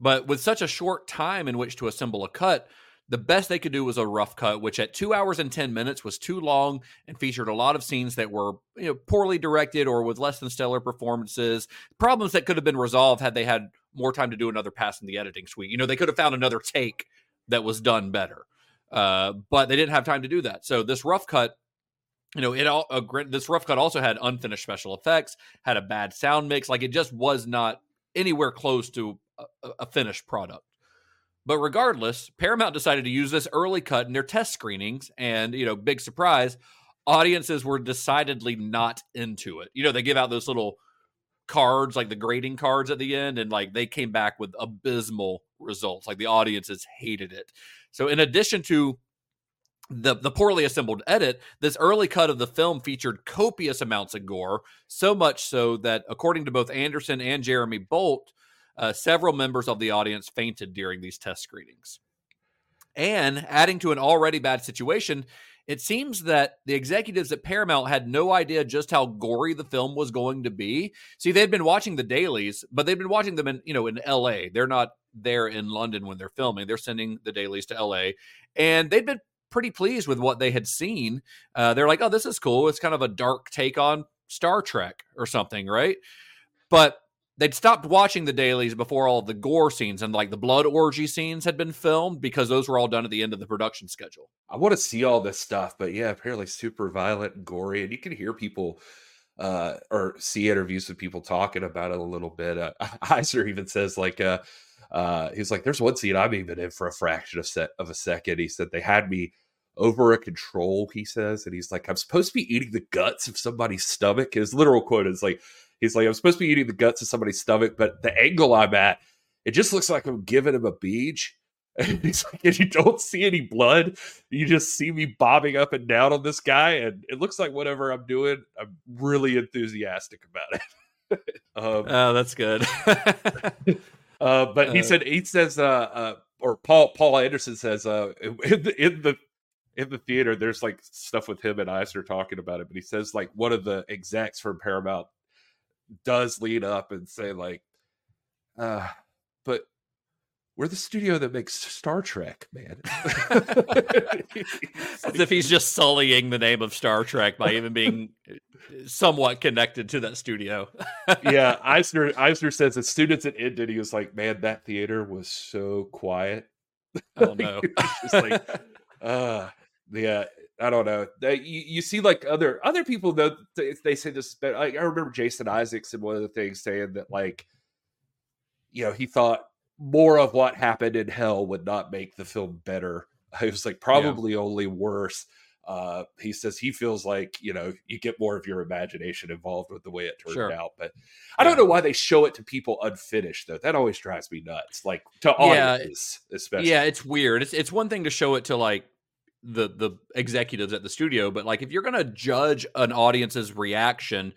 But with such a short time in which to assemble a cut, the best they could do was a rough cut, which at 2 hours and 10 minutes was too long and featured a lot of scenes that were, you know, poorly directed or with less than stellar performances, problems that could have been resolved had they had more time to do another pass in the editing suite. You know, they could have found another take that was done better, but they didn't have time to do that. So this rough cut you know, it all this rough cut also had unfinished special effects, had a bad sound mix. Like, it just was not anywhere close to a finished product. But regardless, Paramount decided to use this early cut in their test screenings, and, you know, big surprise, audiences were decidedly not into it. You know, they give out those little cards, like the grading cards at the end, and like they came back with abysmal results. Like, the audiences hated it. So in addition to the poorly assembled edit, this early cut of the film featured copious amounts of gore, so much so that, according to both Anderson and Jeremy Bolt, several members of the audience fainted during these test screenings. And adding to an already bad situation, it seems that the executives at Paramount had no idea just how gory the film was going to be. See, they'd been watching the dailies, but they'd been watching them in, you know, in LA. They're not there in London when they're filming. They're sending the dailies to LA, and they'd been pretty pleased with what they had seen. They're like, oh, this is cool. It's kind of a dark take on Star Trek or something, right? But they'd stopped watching the dailies before all the gore scenes and like the blood orgy scenes had been filmed, because those were all done at the end of the production schedule. I want to see all this stuff, but yeah, apparently super violent and gory. And you can hear people or see interviews with people talking about it a little bit. Eisner even says like, he's like, there's one scene I'm even in for a fraction of a second. He said, they had me over a control, he says. And he's like, I'm supposed to be eating the guts of somebody's stomach. His literal quote is like, he's like, I'm supposed to be eating the guts of somebody's stomach, but the angle I'm at, it just looks like I'm giving him a beach. And he's like, and you don't see any blood. You just see me bobbing up and down on this guy. And it looks like whatever I'm doing, I'm really enthusiastic about it. Oh, that's good. But Paul Anderson says, in the theater, there's like stuff with him and Eisner talking about it. But he says like one of the execs from Paramount does lean up and say like, but we're the studio that makes Star Trek, man. As if he's just sullying the name of Star Trek by even being somewhat connected to that studio. Yeah, Eisner says as soon as it ended, he was like, man, that theater was so quiet. Oh no. Just like, yeah, I don't know. You see, like other people though, they say this. But I remember Jason Isaacs in one of the things saying that, like, you know, he thought more of what happened in hell would not make the film better. It was like probably only worse. He says he feels like, you know, you get more of your imagination involved with the way it turned out. But I don't know why they show it to people unfinished though. That always drives me nuts. Like to audiences, especially. Yeah, it's weird. It's one thing to show it to like the executives at the studio, but like if you're going to judge an audience's reaction,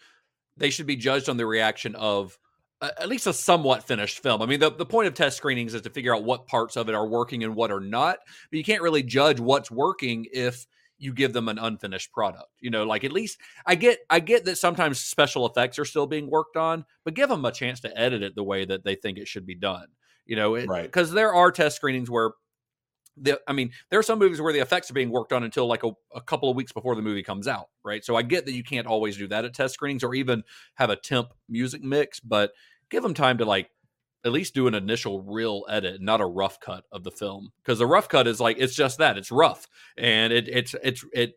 they should be judged on the reaction of at least a somewhat finished film. I mean, the point of test screenings is to figure out what parts of it are working and what are not, but you can't really judge what's working if you give them an unfinished product. You know, like at least I get that sometimes special effects are still being worked on, but give them a chance to edit it the way that they think it should be done. You know, because there are test screenings where there are some movies where the effects are being worked on until like a couple of weeks before the movie comes out, right? So I get that you can't always do that at test screenings or even have a temp music mix, but give them time to like at least do an initial real edit, not a rough cut of the film. Because the rough cut is like, it's just that, it's rough. And it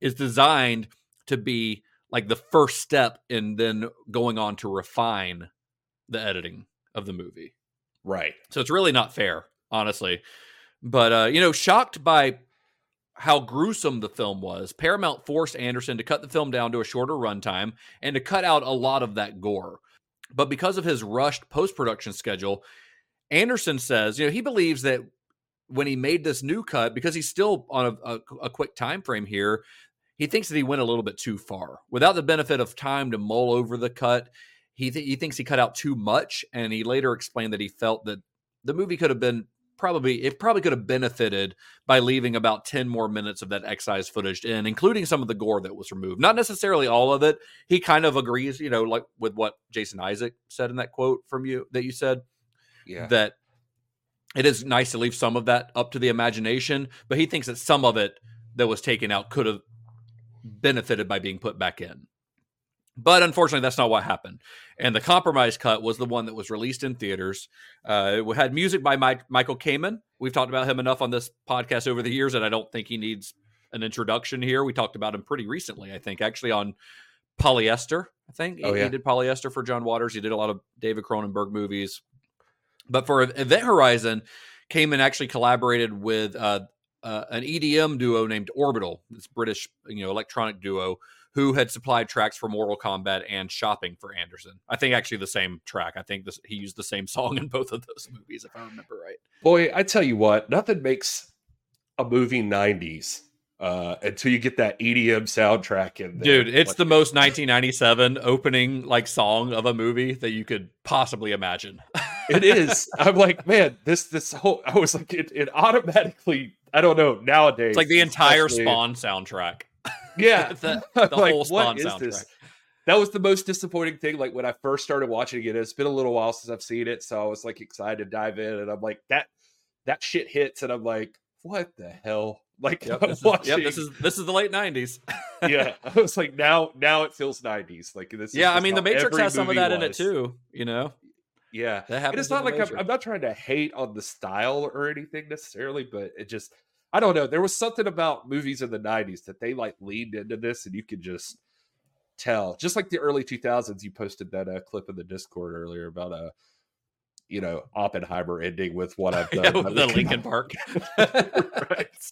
is designed to be like the first step in then going on to refine the editing of the movie. Right. So it's really not fair, honestly. But, you know, shocked by how gruesome the film was, Paramount forced Anderson to cut the film down to a shorter runtime and to cut out a lot of that gore. But because of his rushed post-production schedule, Anderson says, you know, he believes that when he made this new cut, because he's still on a quick time frame here, he thinks that he went a little bit too far. Without the benefit of time to mull over the cut, he thinks he cut out too much, and he later explained that he felt that the movie could have been probably could have benefited by leaving about 10 more minutes of that excised footage in, including some of the gore that was removed. Not necessarily all of it. He kind of agrees, you know, like with what Jason Isaac said in that quote from you that you said, that it is nice to leave some of that up to the imagination, but he thinks that some of it that was taken out could have benefited by being put back in. But unfortunately, that's not what happened. And the compromise cut was the one that was released in theaters. It had music by Michael Kamen. We've talked about him enough on this podcast over the years that I don't think he needs an introduction here. We talked about him pretty recently, I think, actually on Polyester. I think he did Polyester for John Waters. He did a lot of David Cronenberg movies. But for Event Horizon, came and actually collaborated with an EDM duo named Orbital. It's British, electronic duo who had supplied tracks for Mortal Kombat and Shopping for Anderson. I think actually the same track. I think he used the same song in both of those movies, if I remember right. Boy, I tell you what, nothing makes a movie 90s until you get that EDM soundtrack in there. Dude, it's the most 1997 opening song of a movie that you could possibly imagine. It is. I'm like, man, this whole, I was like, it automatically, I don't know, nowadays. It's like the entire Spawn soundtrack. Yeah. the whole Spawn soundtrack. This? That was the most disappointing thing. Like when I first started watching it, it's been a little while since I've seen it. So I was excited to dive in. And I'm like, that shit hits. And I'm like, what the hell? This is the late 90s. Yeah. I was like, now it feels 90s. I mean, The Matrix has some of that in it too, Yeah, and it's not like I'm not trying to hate on the style or anything necessarily, but it just, I don't know. There was something about movies in the 90s that they leaned into this, and you could just tell. Just like the early 2000s, you posted that clip in the Discord earlier about Oppenheimer ending with What I've Done. The Linkin Park. Right.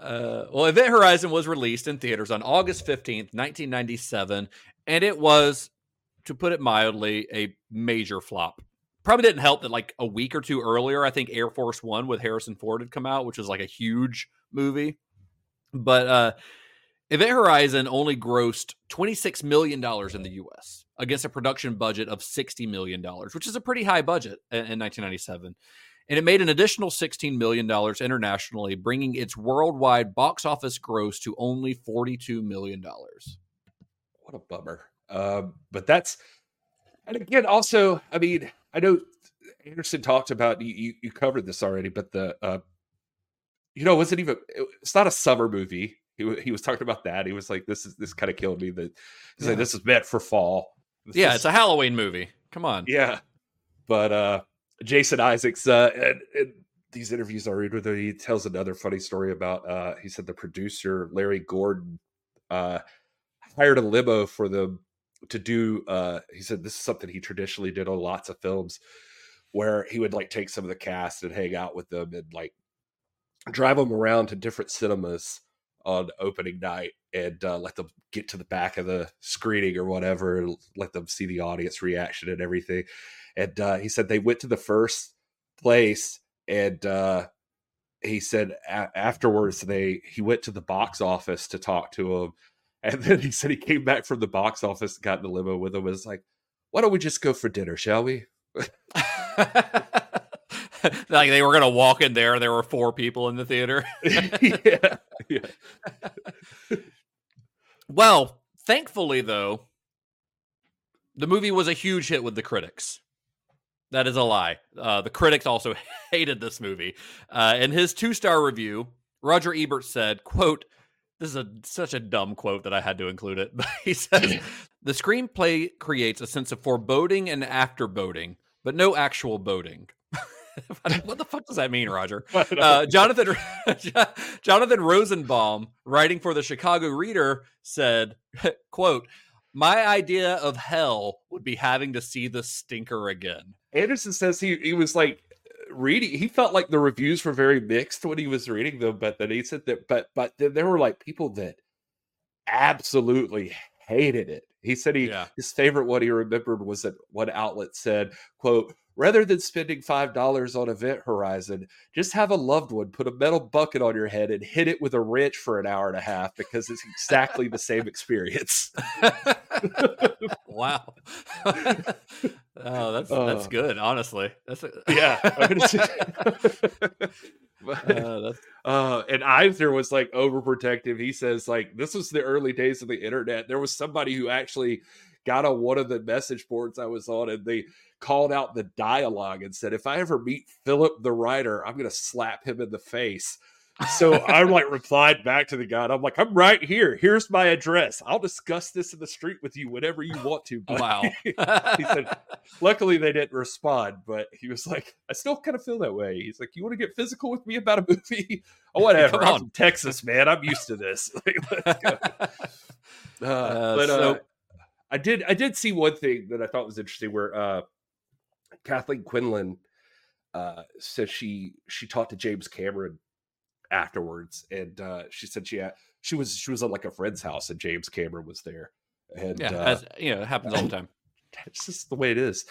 Well, Event Horizon was released in theaters on August 15th, 1997, and it was, to put it mildly, a major flop. Probably didn't help that a week or two earlier, I think Air Force One with Harrison Ford had come out, which was a huge movie. But Event Horizon only grossed $26 million in the U.S. against a production budget of $60 million, which is a pretty high budget in 1997. And it made an additional $16 million internationally, bringing its worldwide box office gross to only $42 million. What a bummer. But that's, and again, also, I mean, I know Anderson talked about, you covered this already, but the, it wasn't even, it's not a summer movie. He was talking about that. He was like, this kind of killed me that he's like, this is meant for fall. It's a Halloween movie. Come on. Yeah. But, Jason Isaacs, and these interviews I read with him, he tells another funny story about, he said the producer, Larry Gordon, hired a limo for them to do, he said this is something he traditionally did on lots of films where he would take some of the cast and hang out with them and drive them around to different cinemas on opening night and let them get to the back of the screening or whatever and let them see the audience reaction and everything. And he said they went to the first place and he said afterwards he went to the box office to talk to him. And then he said he came back from the box office, got in the limo with him, and was like, why don't we just go for dinner, shall we? They were going to walk in there. There were four people in the theater. Yeah. Well, thankfully, though, the movie was a huge hit with the critics. That is a lie. The critics also hated this movie. In his 2-star review, Roger Ebert said, quote, this is such a dumb quote that I had to include it. But he says, the screenplay creates a sense of foreboding and afterboding, but no actual boding. What the fuck does that mean, Roger? Jonathan Rosenbaum, writing for the Chicago Reader, said, quote, my idea of hell would be having to see the stinker again. Anderson says he was reading, he felt like the reviews were very mixed when he was reading them, but then he said that but then there were people that absolutely hated it. He said his favorite one he remembered was that one outlet said, quote, rather than spending $5 on Event Horizon, just have a loved one put a metal bucket on your head and hit it with a wrench for an hour and a half because it's exactly the same experience. Wow. Oh, that's good. Honestly, yeah. And Eisner was overprotective. He says this was the early days of the internet. There was somebody who actually got on one of the message boards I was on, and they called out the dialogue and said, if I ever meet Philip the writer, I'm going to slap him in the face. So I replied back to the guy. I'm like, I'm right here. Here's my address. I'll discuss this in the street with you whenever you want to. Wow. He said, luckily they didn't respond, but he was like, I still kind of feel that way. He's like, you want to get physical with me about a movie? Oh, whatever. I'm from Texas, man. I'm used to this. Let's go. I did see one thing that I thought was interesting, where Kathleen Quinlan said she talked to James Cameron afterwards, and she said she was at like a friend's house, and James Cameron was there. And yeah, as, you know, it happens all the time. That's just the way it is.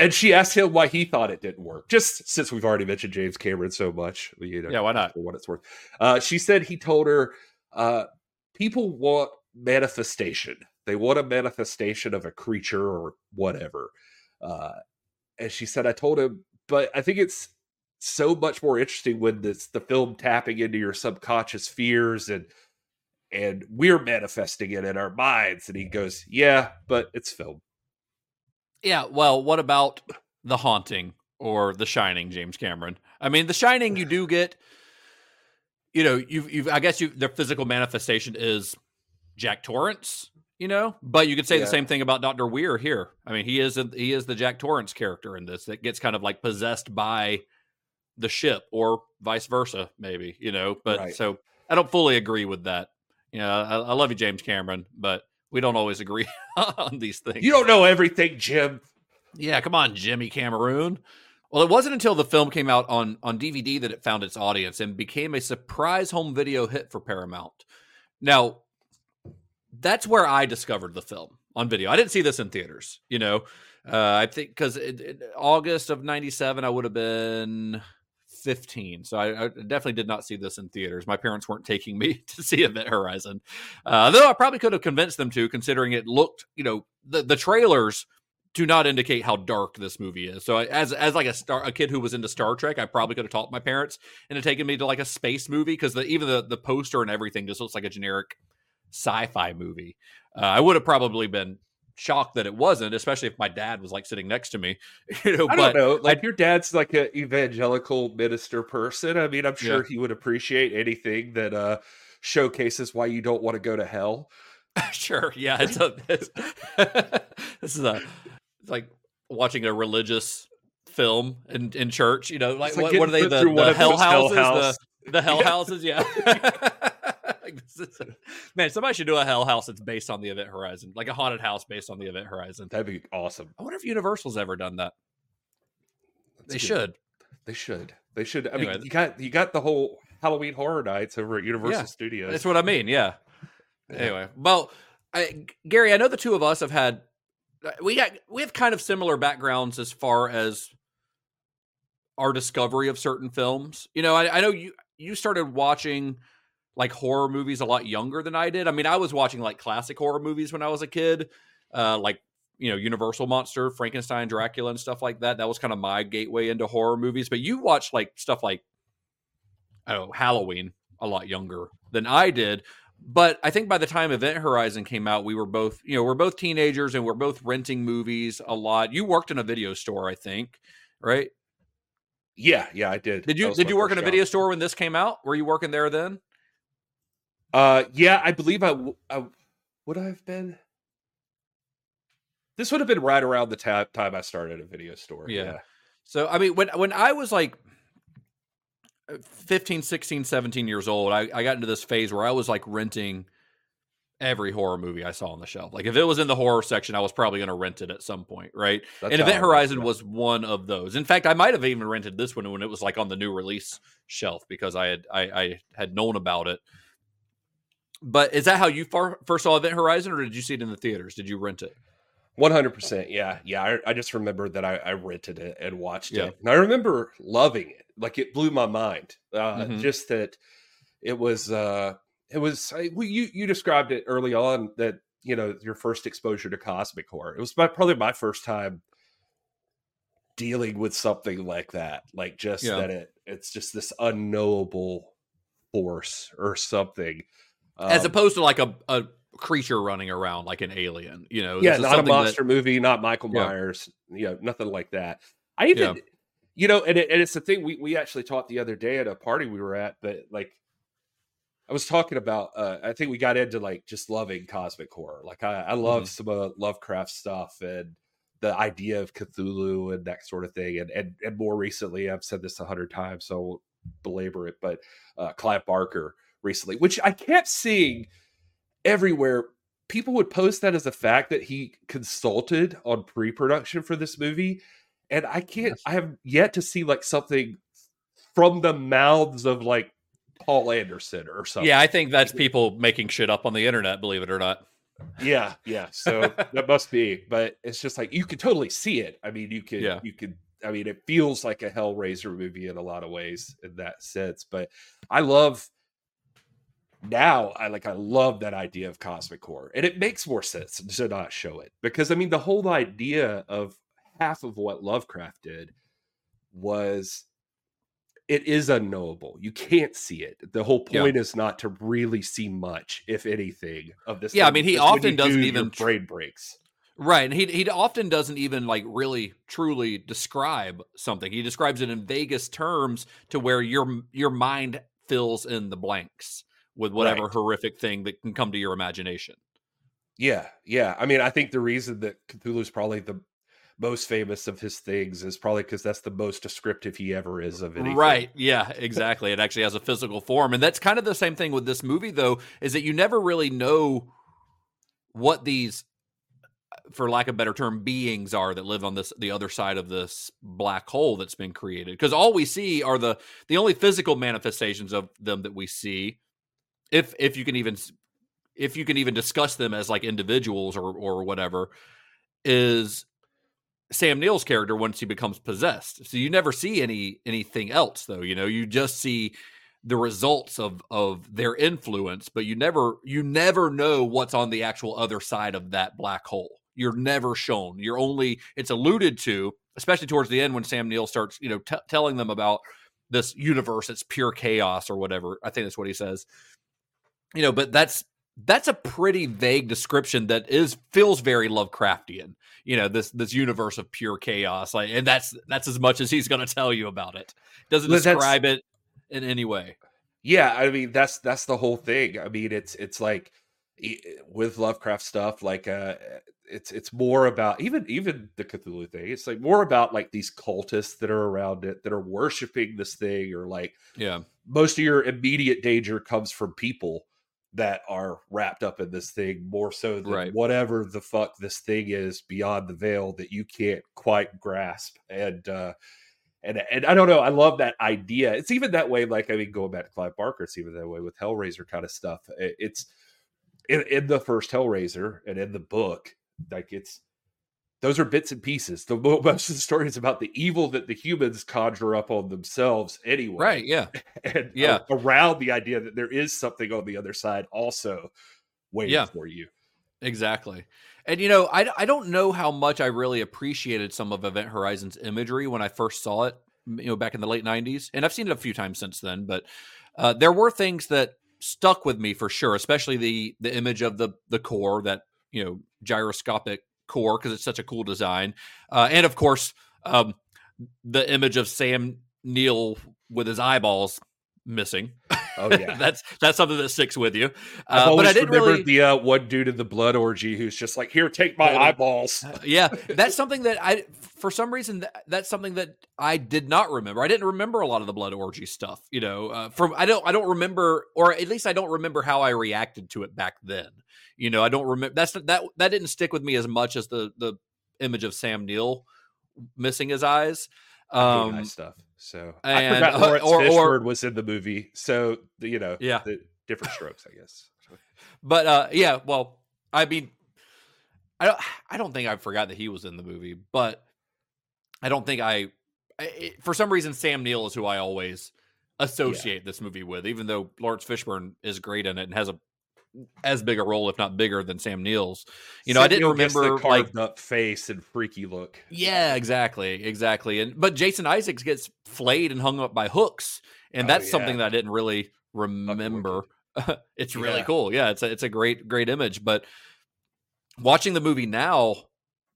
And she asked him why he thought it didn't work. Just since we've already mentioned James Cameron so much, you know, yeah, why not? For what it's worth, she said he told her people want manifestation. They want a manifestation of a creature or whatever. And she said, I told him, but I think it's so much more interesting when it's the film tapping into your subconscious fears and we're manifesting it in our minds. And he goes, yeah, but it's film. Yeah, well, what about The Haunting or The Shining, James Cameron? I mean, The Shining, you do get, you know, I guess their physical manifestation is Jack Torrance, you know, but you could say the same thing about Dr. Weir here. I mean, he is the Jack Torrance character in this that gets kind of like possessed by the ship, or vice versa, maybe, you know, but right. So I don't fully agree with that. You know, I love you, James Cameron, but we don't always agree on these things. You don't know everything, Jim. Yeah, come on, Jimmy Cameroon. Well, it wasn't until the film came out on DVD that it found its audience and became a surprise home video hit for Paramount. Now, that's where I discovered the film on video. I didn't see this in theaters, you know. I think because August of 97, I would have been 15. So I definitely did not see this in theaters. My parents weren't taking me to see Event Horizon, though I probably could have convinced them to, considering it looked, you know, the trailers do not indicate how dark this movie is. So as a kid who was into Star Trek, I probably could have talked my parents into taking me to like a space movie, because even the poster and everything just looks like a generic sci-fi movie. I would have probably been shocked that it wasn't, especially if my dad was like sitting next to me, you know. Your dad's like an evangelical minister person. I mean, I'm sure he would appreciate anything that showcases why you don't want to go to hell. Sure, yeah. It's like watching a religious film in church, you know, like what are they, the hell houses? The hell houses, yeah. Man, somebody should do a hell house that's based on the Event Horizon, like a haunted house based on the Event Horizon. That'd be awesome. I wonder if Universal's ever done that. They should. I mean, you got the whole Halloween Horror Nights over at Universal Studios. That's what I mean. Yeah. Anyway, well, Gary, I know the two of us have had we have kind of similar backgrounds as far as our discovery of certain films. You know, I know you started watching like horror movies a lot younger than I did. I mean, I was watching like classic horror movies when I was a kid, like, you know, Universal Monster, Frankenstein, Dracula, and stuff like that. That was kind of my gateway into horror movies. But you watched like stuff like, I don't know, Halloween a lot younger than I did. But I think by the time Event Horizon came out, we were both, you know, we're both teenagers and we're both renting movies a lot. You worked in a video store, I think, right? Yeah, I did. Did you work in a video store when this came out? Were you working there then? Yeah, I believe I would have been. This would have been right around the time I started a video store. Yeah. So, I mean, when I was like 15, 16, 17 years old, I got into this phase where I was like renting every horror movie I saw on the shelf. Like if it was in the horror section, I was probably going to rent it at some point, right? And Event Horizon was one of those. In fact, I might have even rented this one when it was like on the new release shelf, because I had known about it. But is that how you first saw Event Horizon, or did you see it in the theaters? Did you rent it? 100%. Yeah. Yeah. I just remember that I rented it and watched it. And I remember loving it. Like it blew my mind. Just that it was, you described it early on that, you know, your first exposure to cosmic horror. It was probably my first time dealing with something like that. Like just that it's just this unknowable force or something. As opposed to like a creature running around like an alien, you know. Yeah, not a monster movie, not Michael Myers, you know, nothing like that. I even, you know, and it's the thing we actually talked the other day at a party we were at, but like I was talking about, I think we got into like just loving cosmic horror. Like I love some Lovecraft stuff and the idea of Cthulhu and that sort of thing. And more recently, I've said this 100 times, so belabor it, but Clive Barker recently, which I kept seeing everywhere. People would post that as a fact that he consulted on pre-production for this movie. And I can't, I have yet to see like something from the mouths of like Paul Anderson or something. Yeah, I think that's people making shit up on the internet, believe it or not. Yeah, yeah. So that must be, but it's just like, you can totally see it. I mean, you can, it feels like a Hellraiser movie in a lot of ways in that sense, but I love... Now, I love that idea of cosmic horror, and it makes more sense to not show it because, I mean, the whole idea of half of what Lovecraft did was it is unknowable. You can't see it. The whole point is not to really see much, if anything, of this. Yeah, thing. I mean, he often doesn't even brain breaks. Right, and he often doesn't even like really truly describe something. He describes it in vaguest terms to where your mind fills in the blanks with whatever horrific thing that can come to your imagination. Yeah, yeah. I mean, I think the reason that Cthulhu's probably the most famous of his things is probably because that's the most descriptive he ever is of anything. Right, yeah, exactly. It actually has a physical form. And that's kind of the same thing with this movie, though, is that you never really know what these, for lack of a better term, beings are that live on this, the other side of this black hole that's been created. Because all we see are the only physical manifestations of them that we see, if you can even discuss them as like individuals or whatever, is Sam Neill's character once he becomes possessed. So you never see anything else, though. You know, you just see the results of their influence, but you never know what's on the actual other side of that black hole. You're never shown. It's alluded to, especially towards the end when Sam Neill starts, you know, telling them about this universe. It's pure chaos or whatever. I think that's what he says. You know, but that's a pretty vague description that feels very Lovecraftian. You know, this universe of pure chaos, like, and that's as much as he's going to tell you about it. Doesn't describe it in any way. Yeah, I mean that's the whole thing. I mean it's like with Lovecraft stuff, like it's more about even the Cthulhu thing. It's like more about like these cultists that are around it that are worshiping this thing, or like most of your immediate danger comes from people that are wrapped up in this thing more so than whatever the fuck this thing is beyond the veil that you can't quite grasp. And I don't know. I love that idea. It's even that way. Like, I mean, going back to Clive Barker, it's even that way with Hellraiser kind of stuff. It's in the first Hellraiser and in the book, like those are bits and pieces. The most of the story is about the evil that the humans conjure up on themselves anyway. Right. Yeah. And around the idea that there is something on the other side also waiting for you. Exactly. And, you know, I don't know how much I really appreciated some of Event Horizon's imagery when I first saw it, you know, back in the late 90s. And I've seen it a few times since then, but there were things that stuck with me for sure, especially the image of the core, that, you know, gyroscopic core, because it's such a cool design, and of course the image of Sam Neill with his eyeballs missing. Oh yeah, that's something that sticks with you. But I didn't remember the one dude in the blood orgy who's just like, here, take my eyeballs. Yeah, that's something that I, for some reason, that's something that I did not remember. I didn't remember a lot of the blood orgy stuff. You know, I don't remember, or at least I don't remember how I reacted to it back then. You know, I don't remember. That didn't stick with me as much as the image of Sam Neill missing his eyes. Eye stuff. So I forgot Lawrence Fishburne was in the movie. So, you know, the different strokes, I guess. But well, I mean, I don't think I forgot that he was in the movie, but I don't think for some reason, Sam Neill is who I always associate this movie with, even though Lawrence Fishburne is great in it and has as big a role, if not bigger, than Sam Neill's. You know, Sam, I didn't remember the carved up face and freaky look. Yeah, exactly. But Jason Isaacs gets flayed and hung up by hooks, and that's something that I didn't really remember. It's really cool. Yeah, it's a great image. But watching the movie now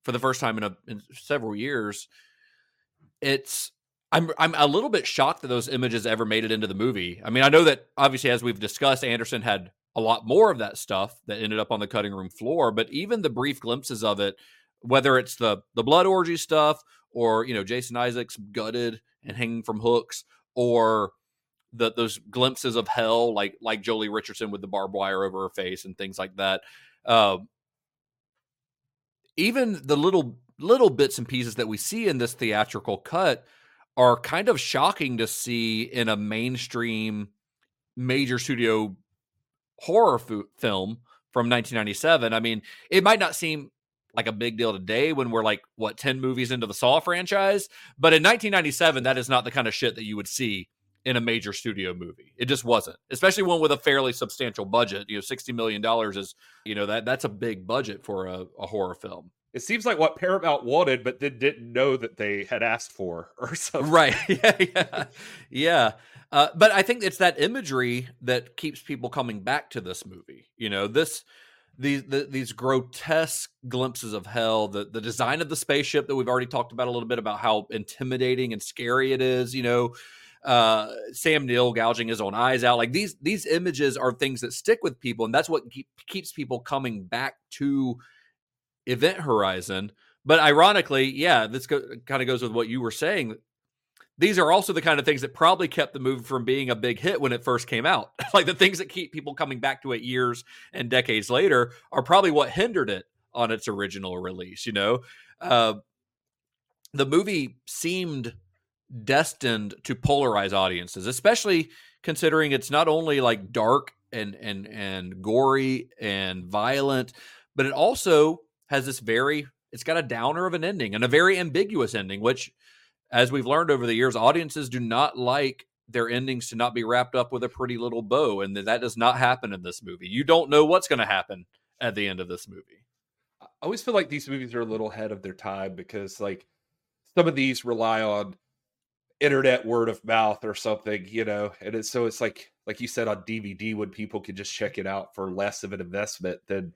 for the first time in several years, I'm a little bit shocked that those images ever made it into the movie. I mean, I know that obviously, as we've discussed, Anderson had a lot more of that stuff that ended up on the cutting room floor, but even the brief glimpses of it, whether it's the blood orgy stuff, or, you know, Jason Isaacs gutted and hanging from hooks, or those glimpses of hell, like Joely Richardson with the barbed wire over her face and things like that. Even the little bits and pieces that we see in this theatrical cut are kind of shocking to see in a mainstream major studio horror film from 1997. I mean, it might not seem like a big deal today when we're like, what, 10 movies into the Saw franchise? But in 1997, that is not the kind of shit that you would see in a major studio movie. It just wasn't, especially one with a fairly substantial budget. You know, $60 million is, you know, that's a big budget for a horror film. It seems like what Paramount wanted, but then didn't know that they had asked for or something. Right. Yeah. But I think it's that imagery that keeps people coming back to this movie. You know, these grotesque glimpses of hell, the design of the spaceship that we've already talked about a little bit, about how intimidating and scary it is, you know, Sam Neill gouging his own eyes out. Like these images are things that stick with people, and that's what keeps people coming back to Event Horizon. But ironically, yeah, this kind of goes with what you were saying. These are also the kind of things that probably kept the movie from being a big hit when it first came out. Like the things that keep people coming back to it years and decades later are probably what hindered it on its original release. You know, the movie seemed destined to polarize audiences, especially considering it's not only like dark and gory and violent, but it also has it's got a downer of an ending and a very ambiguous ending, which, as we've learned over the years, audiences do not like their endings to not be wrapped up with a pretty little bow, and that does not happen in this movie. You don't know what's going to happen at the end of this movie. I always feel like these movies are a little ahead of their time because, like, some of these rely on internet word of mouth or something, you know, and it's like you said, on DVD, when people can just check it out for less of an investment, then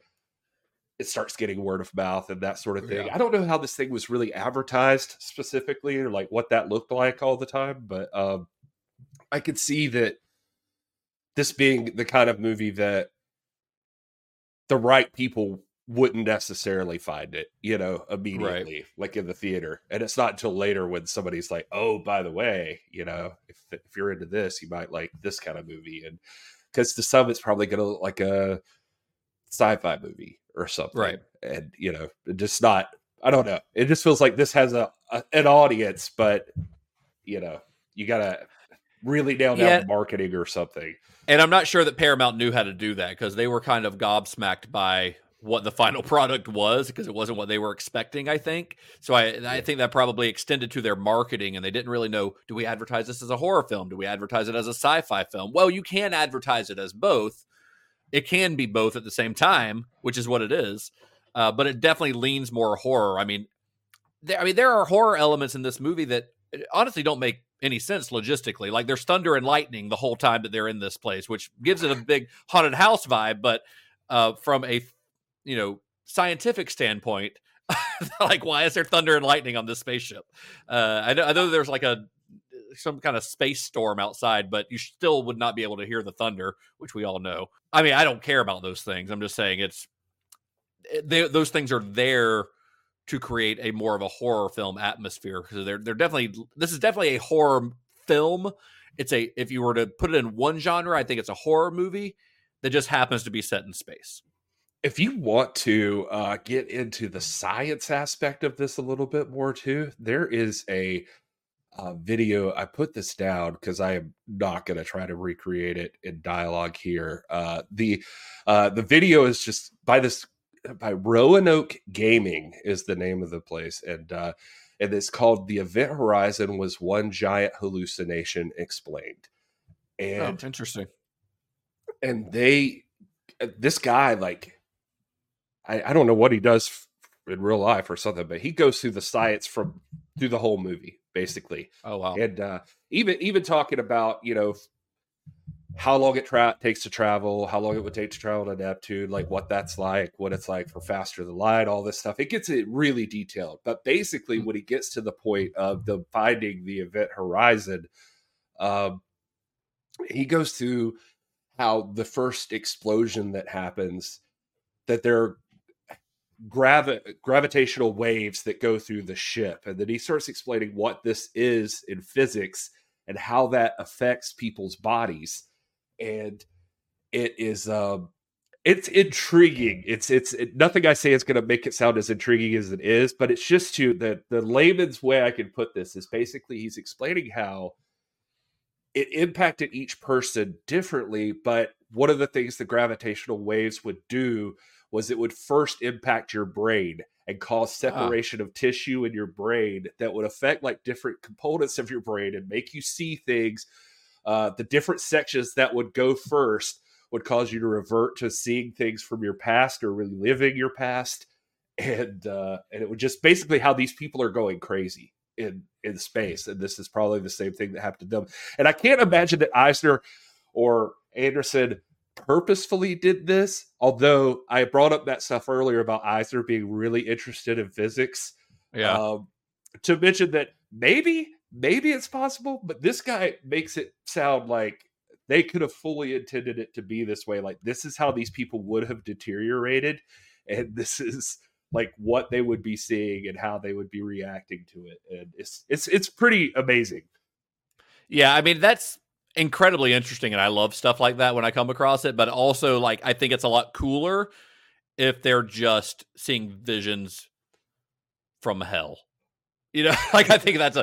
it starts getting word of mouth and that sort of thing. Yeah. I don't know how this thing was really advertised specifically or like what that looked like all the time, but I could see that this being the kind of movie that the right people wouldn't necessarily find it, you know, immediately, right, like in the theater. And it's not until later when somebody's like, oh, by the way, you know, if you're into this, you might like this kind of movie. And because to some, it's probably going to look like a sci-fi movie or something, right? And you know, just not, I don't know, it just feels like this has an audience, but you know, you gotta really nail down marketing or something. And I'm not sure that Paramount knew how to do that, because they were kind of gobsmacked by what the final product was, because it wasn't what they were expecting, I think. So I think that probably extended to their marketing, and they didn't really know, do we advertise this as a horror film? Do we advertise it as a sci-fi film? Well, you can advertise it as both. It can be both at the same time, which is what it is, but it definitely leans more horror. I mean, there are horror elements in this movie that honestly don't make any sense logistically. Like there's thunder and lightning the whole time that they're in this place, which gives it a big haunted house vibe. But from a, you know, scientific standpoint, like why is there thunder and lightning on this spaceship? I know there's like some kind of space storm outside, but you still would not be able to hear the thunder, which we all know. I mean, I don't care about those things. I'm just saying those things are there to create a more of a horror film atmosphere. So they're this is definitely a horror film. If you were to put it in one genre, I think it's a horror movie that just happens to be set in space. If you want to get into the science aspect of this a little bit more too, there is a video. I put this down because I am not going to try to recreate it in dialogue here. The video is just by Roanoke Gaming is the name of the place, and it's called "The Event Horizon Was One Giant Hallucination Explained." And interesting. And this guy, like, I don't know what he does in real life or something, but he goes through the science through the whole movie, basically. Oh wow! And even talking about, you know, how long it takes to travel, how long it would take to travel to Neptune, like what that's like, what it's like for faster than light, all this stuff. It gets it really detailed. But basically, when he gets to the point of the finding the event horizon, he goes through how the first explosion that happens, that there are gravitational waves that go through the ship, and then he starts explaining what this is in physics, and how that affects people's bodies. And it is, it's intriguing. It's nothing I say is going to make it sound as intriguing as it is, but it's just to the layman's way I can put this is basically he's explaining how it impacted each person differently. But one of the things the gravitational waves would do was it would first impact your brain and cause separation of tissue in your brain that would affect like different components of your brain and make you see things. The different sections that would go first would cause you to revert to seeing things from your past or reliving your past. And it would just basically how these people are going crazy in space. And this is probably the same thing that happened to them. And I can't imagine that Eisner or Anderson purposefully did this, although I brought up that stuff earlier about Eisner being really interested in physics. Yeah. To mention that maybe it's possible, but this guy makes it sound like they could have fully intended it to be this way. Like, this is how these people would have deteriorated, and this is like what they would be seeing and how they would be reacting to it. And it's pretty amazing. Yeah, I mean, that's incredibly interesting, and I love stuff like that when I come across it, but also, like, I think it's a lot cooler if they're just seeing visions from hell. You know, like, I think that's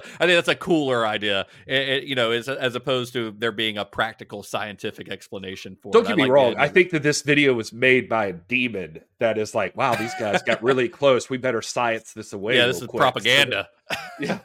a cooler idea, as opposed to there being a practical scientific explanation for it. Don't get me wrong. I think that this video was made by a demon that is like, wow, these guys got really close. We better science this away. Yeah, this is propaganda. Yeah,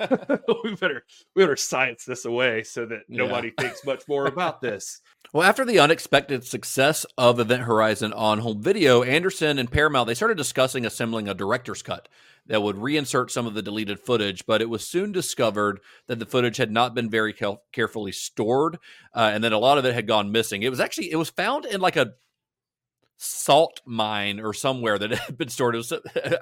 we better science this away so that nobody thinks much more about this. Well, after the unexpected success of Event Horizon on home video, Anderson and Paramount, they started discussing assembling a director's cut that would reinsert some of the deleted footage, but it was soon discovered that the footage had not been very carefully stored, and that a lot of it had gone missing. It was found in like a salt mine or somewhere that had been stored.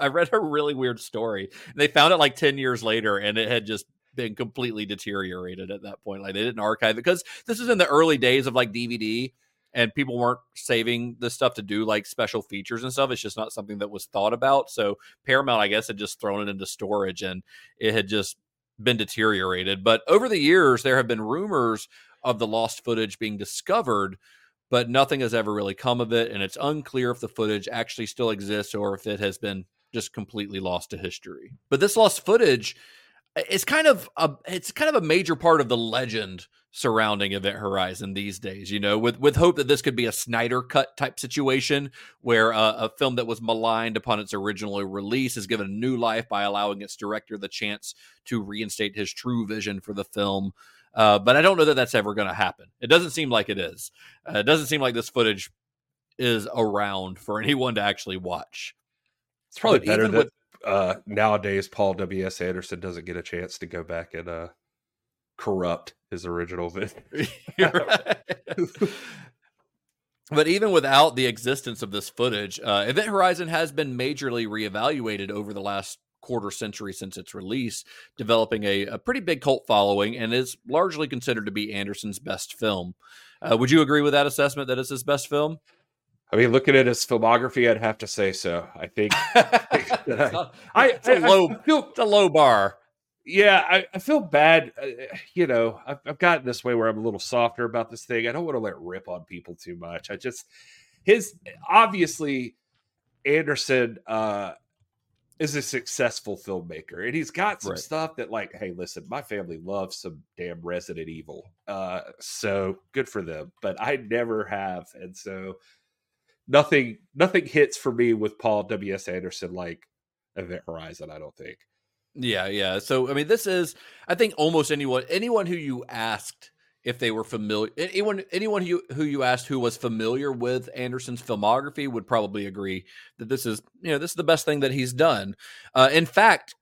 I read a really weird story. They found it like 10 years later, and it had just been completely deteriorated at that point. Like, they didn't archive it, because this was in the early days of like DVD, and people weren't saving the stuff to do like special features and stuff. It's just not something that was thought about. So Paramount, I guess, had just thrown it into storage, and it had just been deteriorated. But over the years, there have been rumors of the lost footage being discovered, but nothing has ever really come of it. And it's unclear if the footage actually still exists or if it has been just completely lost to history. But this lost footage, it's kind of a major part of the legend surrounding Event Horizon these days, you know, with hope that this could be a Snyder cut type situation where a film that was maligned upon its original release is given a new life by allowing its director the chance to reinstate his true vision for the film. But I don't know that that's ever going to happen. It doesn't seem like it is. It doesn't seem like this footage is around for anyone to actually watch. It's probably better that nowadays Paul W.S. Anderson doesn't get a chance to go back and corrupt his original vision. But even without the existence of this footage, Event Horizon has been majorly reevaluated over the last quarter century since its release, developing a pretty big cult following, and is largely considered to be Anderson's best film. Would you agree with that assessment, that it's his best film? I mean, looking at his filmography, I'd have to say so. I think it's a low bar. Yeah, I feel bad. You know, I've gotten this way where I'm a little softer about this thing. I don't want to let rip on people too much. Obviously, Anderson is a successful filmmaker, and he's got some stuff that, like, hey, listen, my family loves some damn Resident Evil. So good for them, but I never have. And so nothing hits for me with Paul W.S. Anderson, like Event Horizon, I don't think. Yeah. Yeah. So, I mean, this is, I think almost anyone who you asked if they were familiar, anyone who you asked who was familiar with Anderson's filmography would probably agree that this is the best thing that he's done. In fact,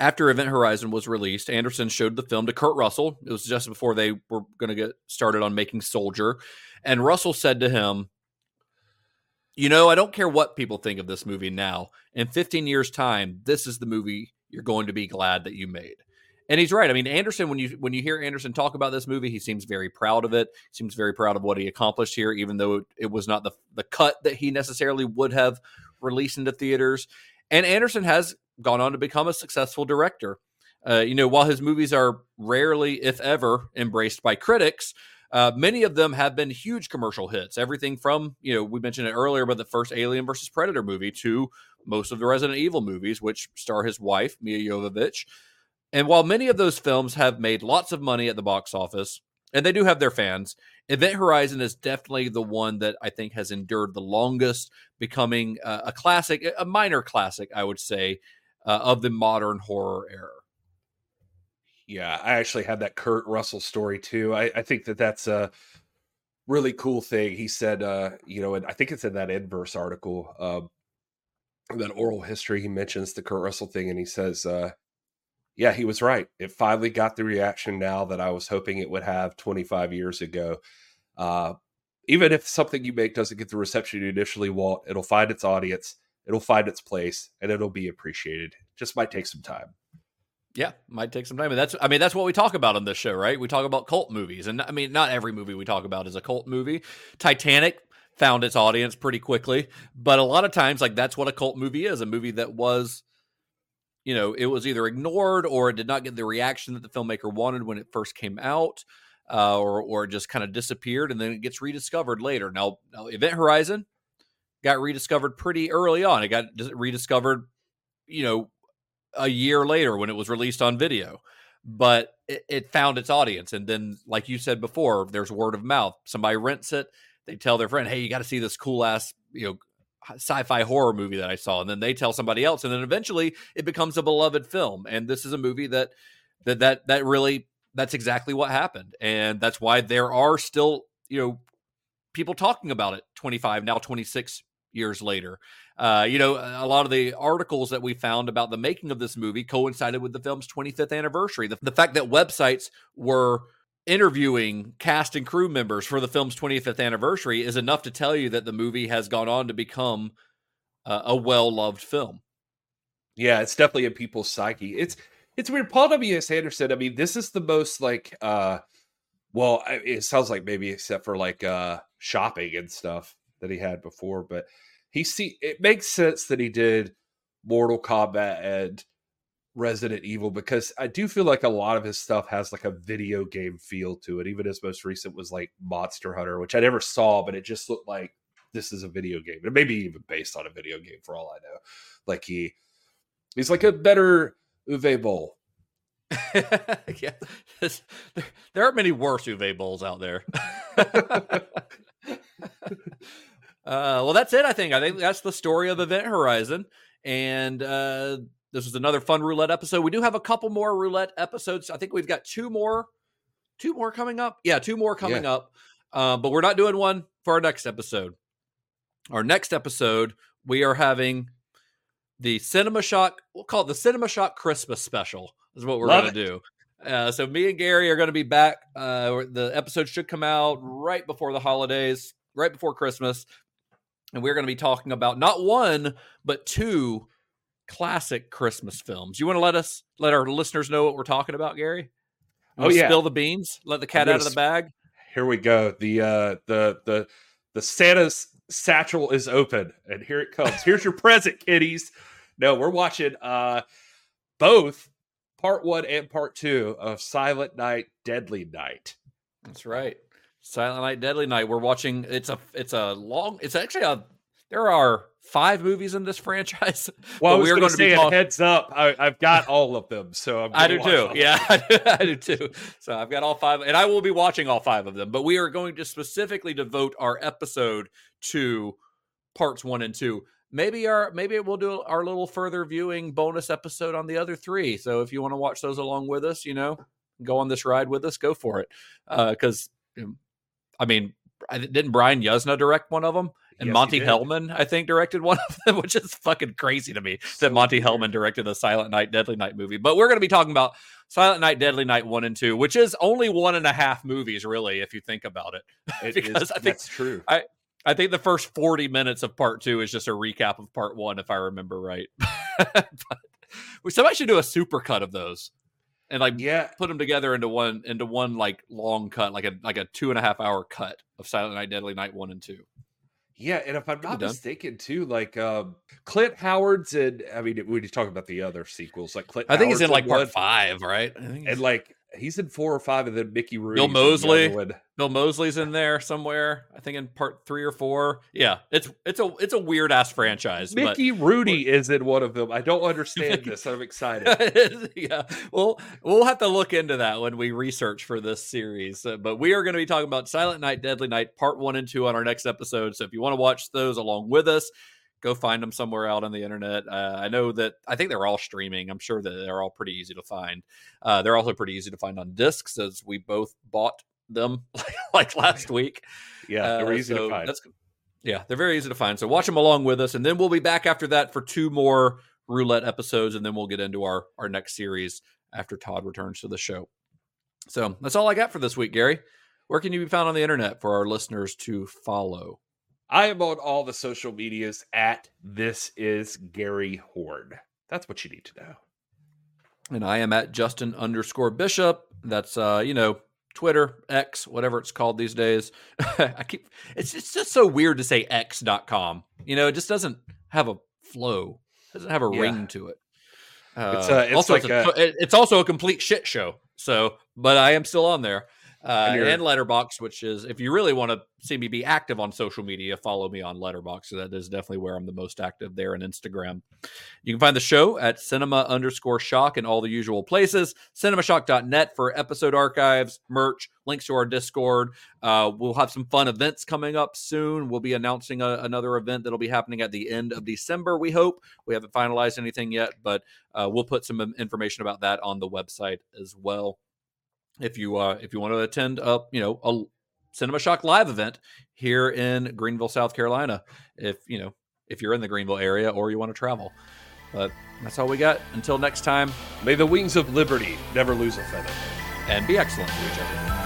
after Event Horizon was released, Anderson showed the film to Kurt Russell. It was just before they were going to get started on making Soldier. And Russell said to him, "You know, I don't care what people think of this movie now. In 15 years' time, this is the movie you're going to be glad that you made." And he's right. I mean, Anderson, when you hear Anderson talk about this movie, he seems very proud of it. He seems very proud of what he accomplished here, even though it was not the cut that he necessarily would have released into theaters. And Anderson has gone on to become a successful director. You know, while his movies are rarely, if ever, embraced by critics, many of them have been huge commercial hits. Everything from, you know, we mentioned it earlier, but the first Alien versus Predator movie to most of the Resident Evil movies, which star his wife, Mia Jovovich. And while many of those films have made lots of money at the box office, and they do have their fans, Event Horizon is definitely the one that I think has endured the longest, becoming a classic, a minor classic, I would say, of the modern horror era. Yeah, I actually had that Kurt Russell story too. I think that that's a really cool thing. He said, you know, and I think it's in that Inverse article, that oral history, he mentions the Kurt Russell thing, and he says, yeah, he was right. It finally got the reaction now that I was hoping it would have 25 years ago. Even if something you make doesn't get the reception you initially want, it'll find its audience, it'll find its place, and it'll be appreciated. Just might take some time. Yeah, might take some time. And that's what we talk about on this show, right? We talk about cult movies. And I mean, not every movie we talk about is a cult movie. Titanic found its audience pretty quickly. But a lot of times, like, that's what a cult movie is, a movie that was, you know, it was either ignored or it did not get the reaction that the filmmaker wanted when it first came out, or just kind of disappeared, and then it gets rediscovered later. Now, Event Horizon got rediscovered pretty early on. It got rediscovered, you know, a year later when it was released on video, but it found its audience. And then, like you said before, there's word of mouth. Somebody rents it. They tell their friend, hey, you got to see this cool ass, you know, sci-fi horror movie that I saw, and then they tell somebody else, and then eventually it becomes a beloved film. And this is a movie that really, that's exactly what happened. And that's why there are still, you know, people talking about it 26 years later. You know, a lot of the articles that we found about the making of this movie coincided with the film's 25th anniversary. The fact that websites were interviewing cast and crew members for the film's 25th anniversary is enough to tell you that the movie has gone on to become a well-loved film. Yeah, it's definitely in people's psyche. It's weird. Paul W.S. Anderson, I mean, this is the most like, well, it sounds like maybe except for like Shopping and stuff that he had before, but it makes sense that he did Mortal Kombat and Resident Evil, because I do feel like a lot of his stuff has like a video game feel to it. Even his most recent was like Monster Hunter, which I never saw, but it just looked like this is a video game. It may be even based on a video game for all I know. Like he's like a better Uwe Boll. Yeah. There aren't many worse Uwe Bolls out there. Well, that's it. I think that's the story of Event Horizon. And, this was another fun roulette episode. We do have a couple more roulette episodes. I think we've got two more coming up. Yeah, two more coming up. But we're not doing one for our next episode. Our next episode, we are having the Cinema Shock. We'll call it the Cinema Shock Christmas Special is what we're going to do. So me and Gary are going to be back. The episode should come out right before the holidays, right before Christmas. And we're going to be talking about not one, but two classic Christmas films. You want to let our listeners know what we're talking about, Gary? Spill the beans. Let the cat out of the bag. Here we go. The Santa's satchel is open, and here it comes. Here's your present, kiddies. No, we're watching both part 1 and part 2 of Silent Night, Deadly Night. That's right, Silent Night, Deadly Night. We're watching. There are 5 movies in this franchise. Well, I was going to say a heads up. I've got all of them, so I'm I do too. Yeah, I do too. So I've got all 5, and I will be watching all 5 of them. But we are going to specifically devote our episode to parts 1 and 2. Maybe we'll do our little further viewing bonus episode on the other 3. So if you want to watch those along with us, you know, go on this ride with us. Go for it, because I mean, didn't Brian Yuzna direct one of them? And yes, Monty Hellman, I think, directed one of them, which is fucking crazy to me that Monty Hellman directed a Silent Night, Deadly Night movie. But we're going to be talking about Silent Night, Deadly Night 1 and 2, which is only 1.5 movies, really, if you think about it. That's true. I think the first 40 minutes of part 2 is just a recap of part 1, if I remember right. But somebody should do a super cut of those and put them together into one like long cut, like a 2.5 hour cut of Silent Night, Deadly Night 1 and 2. Yeah, and if I'm not mistaken, too, like Clint Howard's in, I mean, when you talk about the other sequels, like Clint, I think he's in like part 5, right? And like he's in 4 or 5, and then Mickey Rooney, Bill Moseley's in there somewhere. I think in part 3 or 4. Yeah, it's a weird ass franchise. Mickey Rooney is in one of them. I don't understand this. I'm excited. Yeah, we'll have to look into that when we research for this series. But we are going to be talking about Silent Night, Deadly Night, Part 1 and 2 on our next episode. So if you want to watch those along with us, go find them somewhere out on the internet. I think they're all streaming. I'm sure that they're all pretty easy to find. They're also pretty easy to find on discs, as we both bought them like last week. Yeah, they're easy to find. Yeah, they're very easy to find. So watch them along with us, and then we'll be back after that for 2 more roulette episodes, and then we'll get into our next series after Todd returns to the show. So that's all I got for this week, Gary. Where can you be found on the internet for our listeners to follow? I am on all the social medias at This Is Gary Horn. That's what you need to know. And I am at Justin_Bishop. That's, Twitter, X, whatever it's called these days. It's just so weird to say X.com. It just doesn't have a flow. It doesn't have a ring to it. It's also a complete shit show. So, but I am still on there. And Letterboxd, which is, if you really want to see me be active on social media, follow me on Letterboxd. So that is definitely where I'm the most active, there and Instagram. You can find the show at cinema_shock in all the usual places. Cinemashock.net for episode archives, merch, links to our Discord. We'll have some fun events coming up soon. We'll be announcing another event that'll be happening at the end of December, we hope. We haven't finalized anything yet, but we'll put some information about that on the website as well. If you want to attend a Cinema Shock live event here in Greenville, South Carolina, if you're in the Greenville area or you want to travel. But that's all we got. Until next time, may the wings of liberty never lose a feather, and be excellent to each other.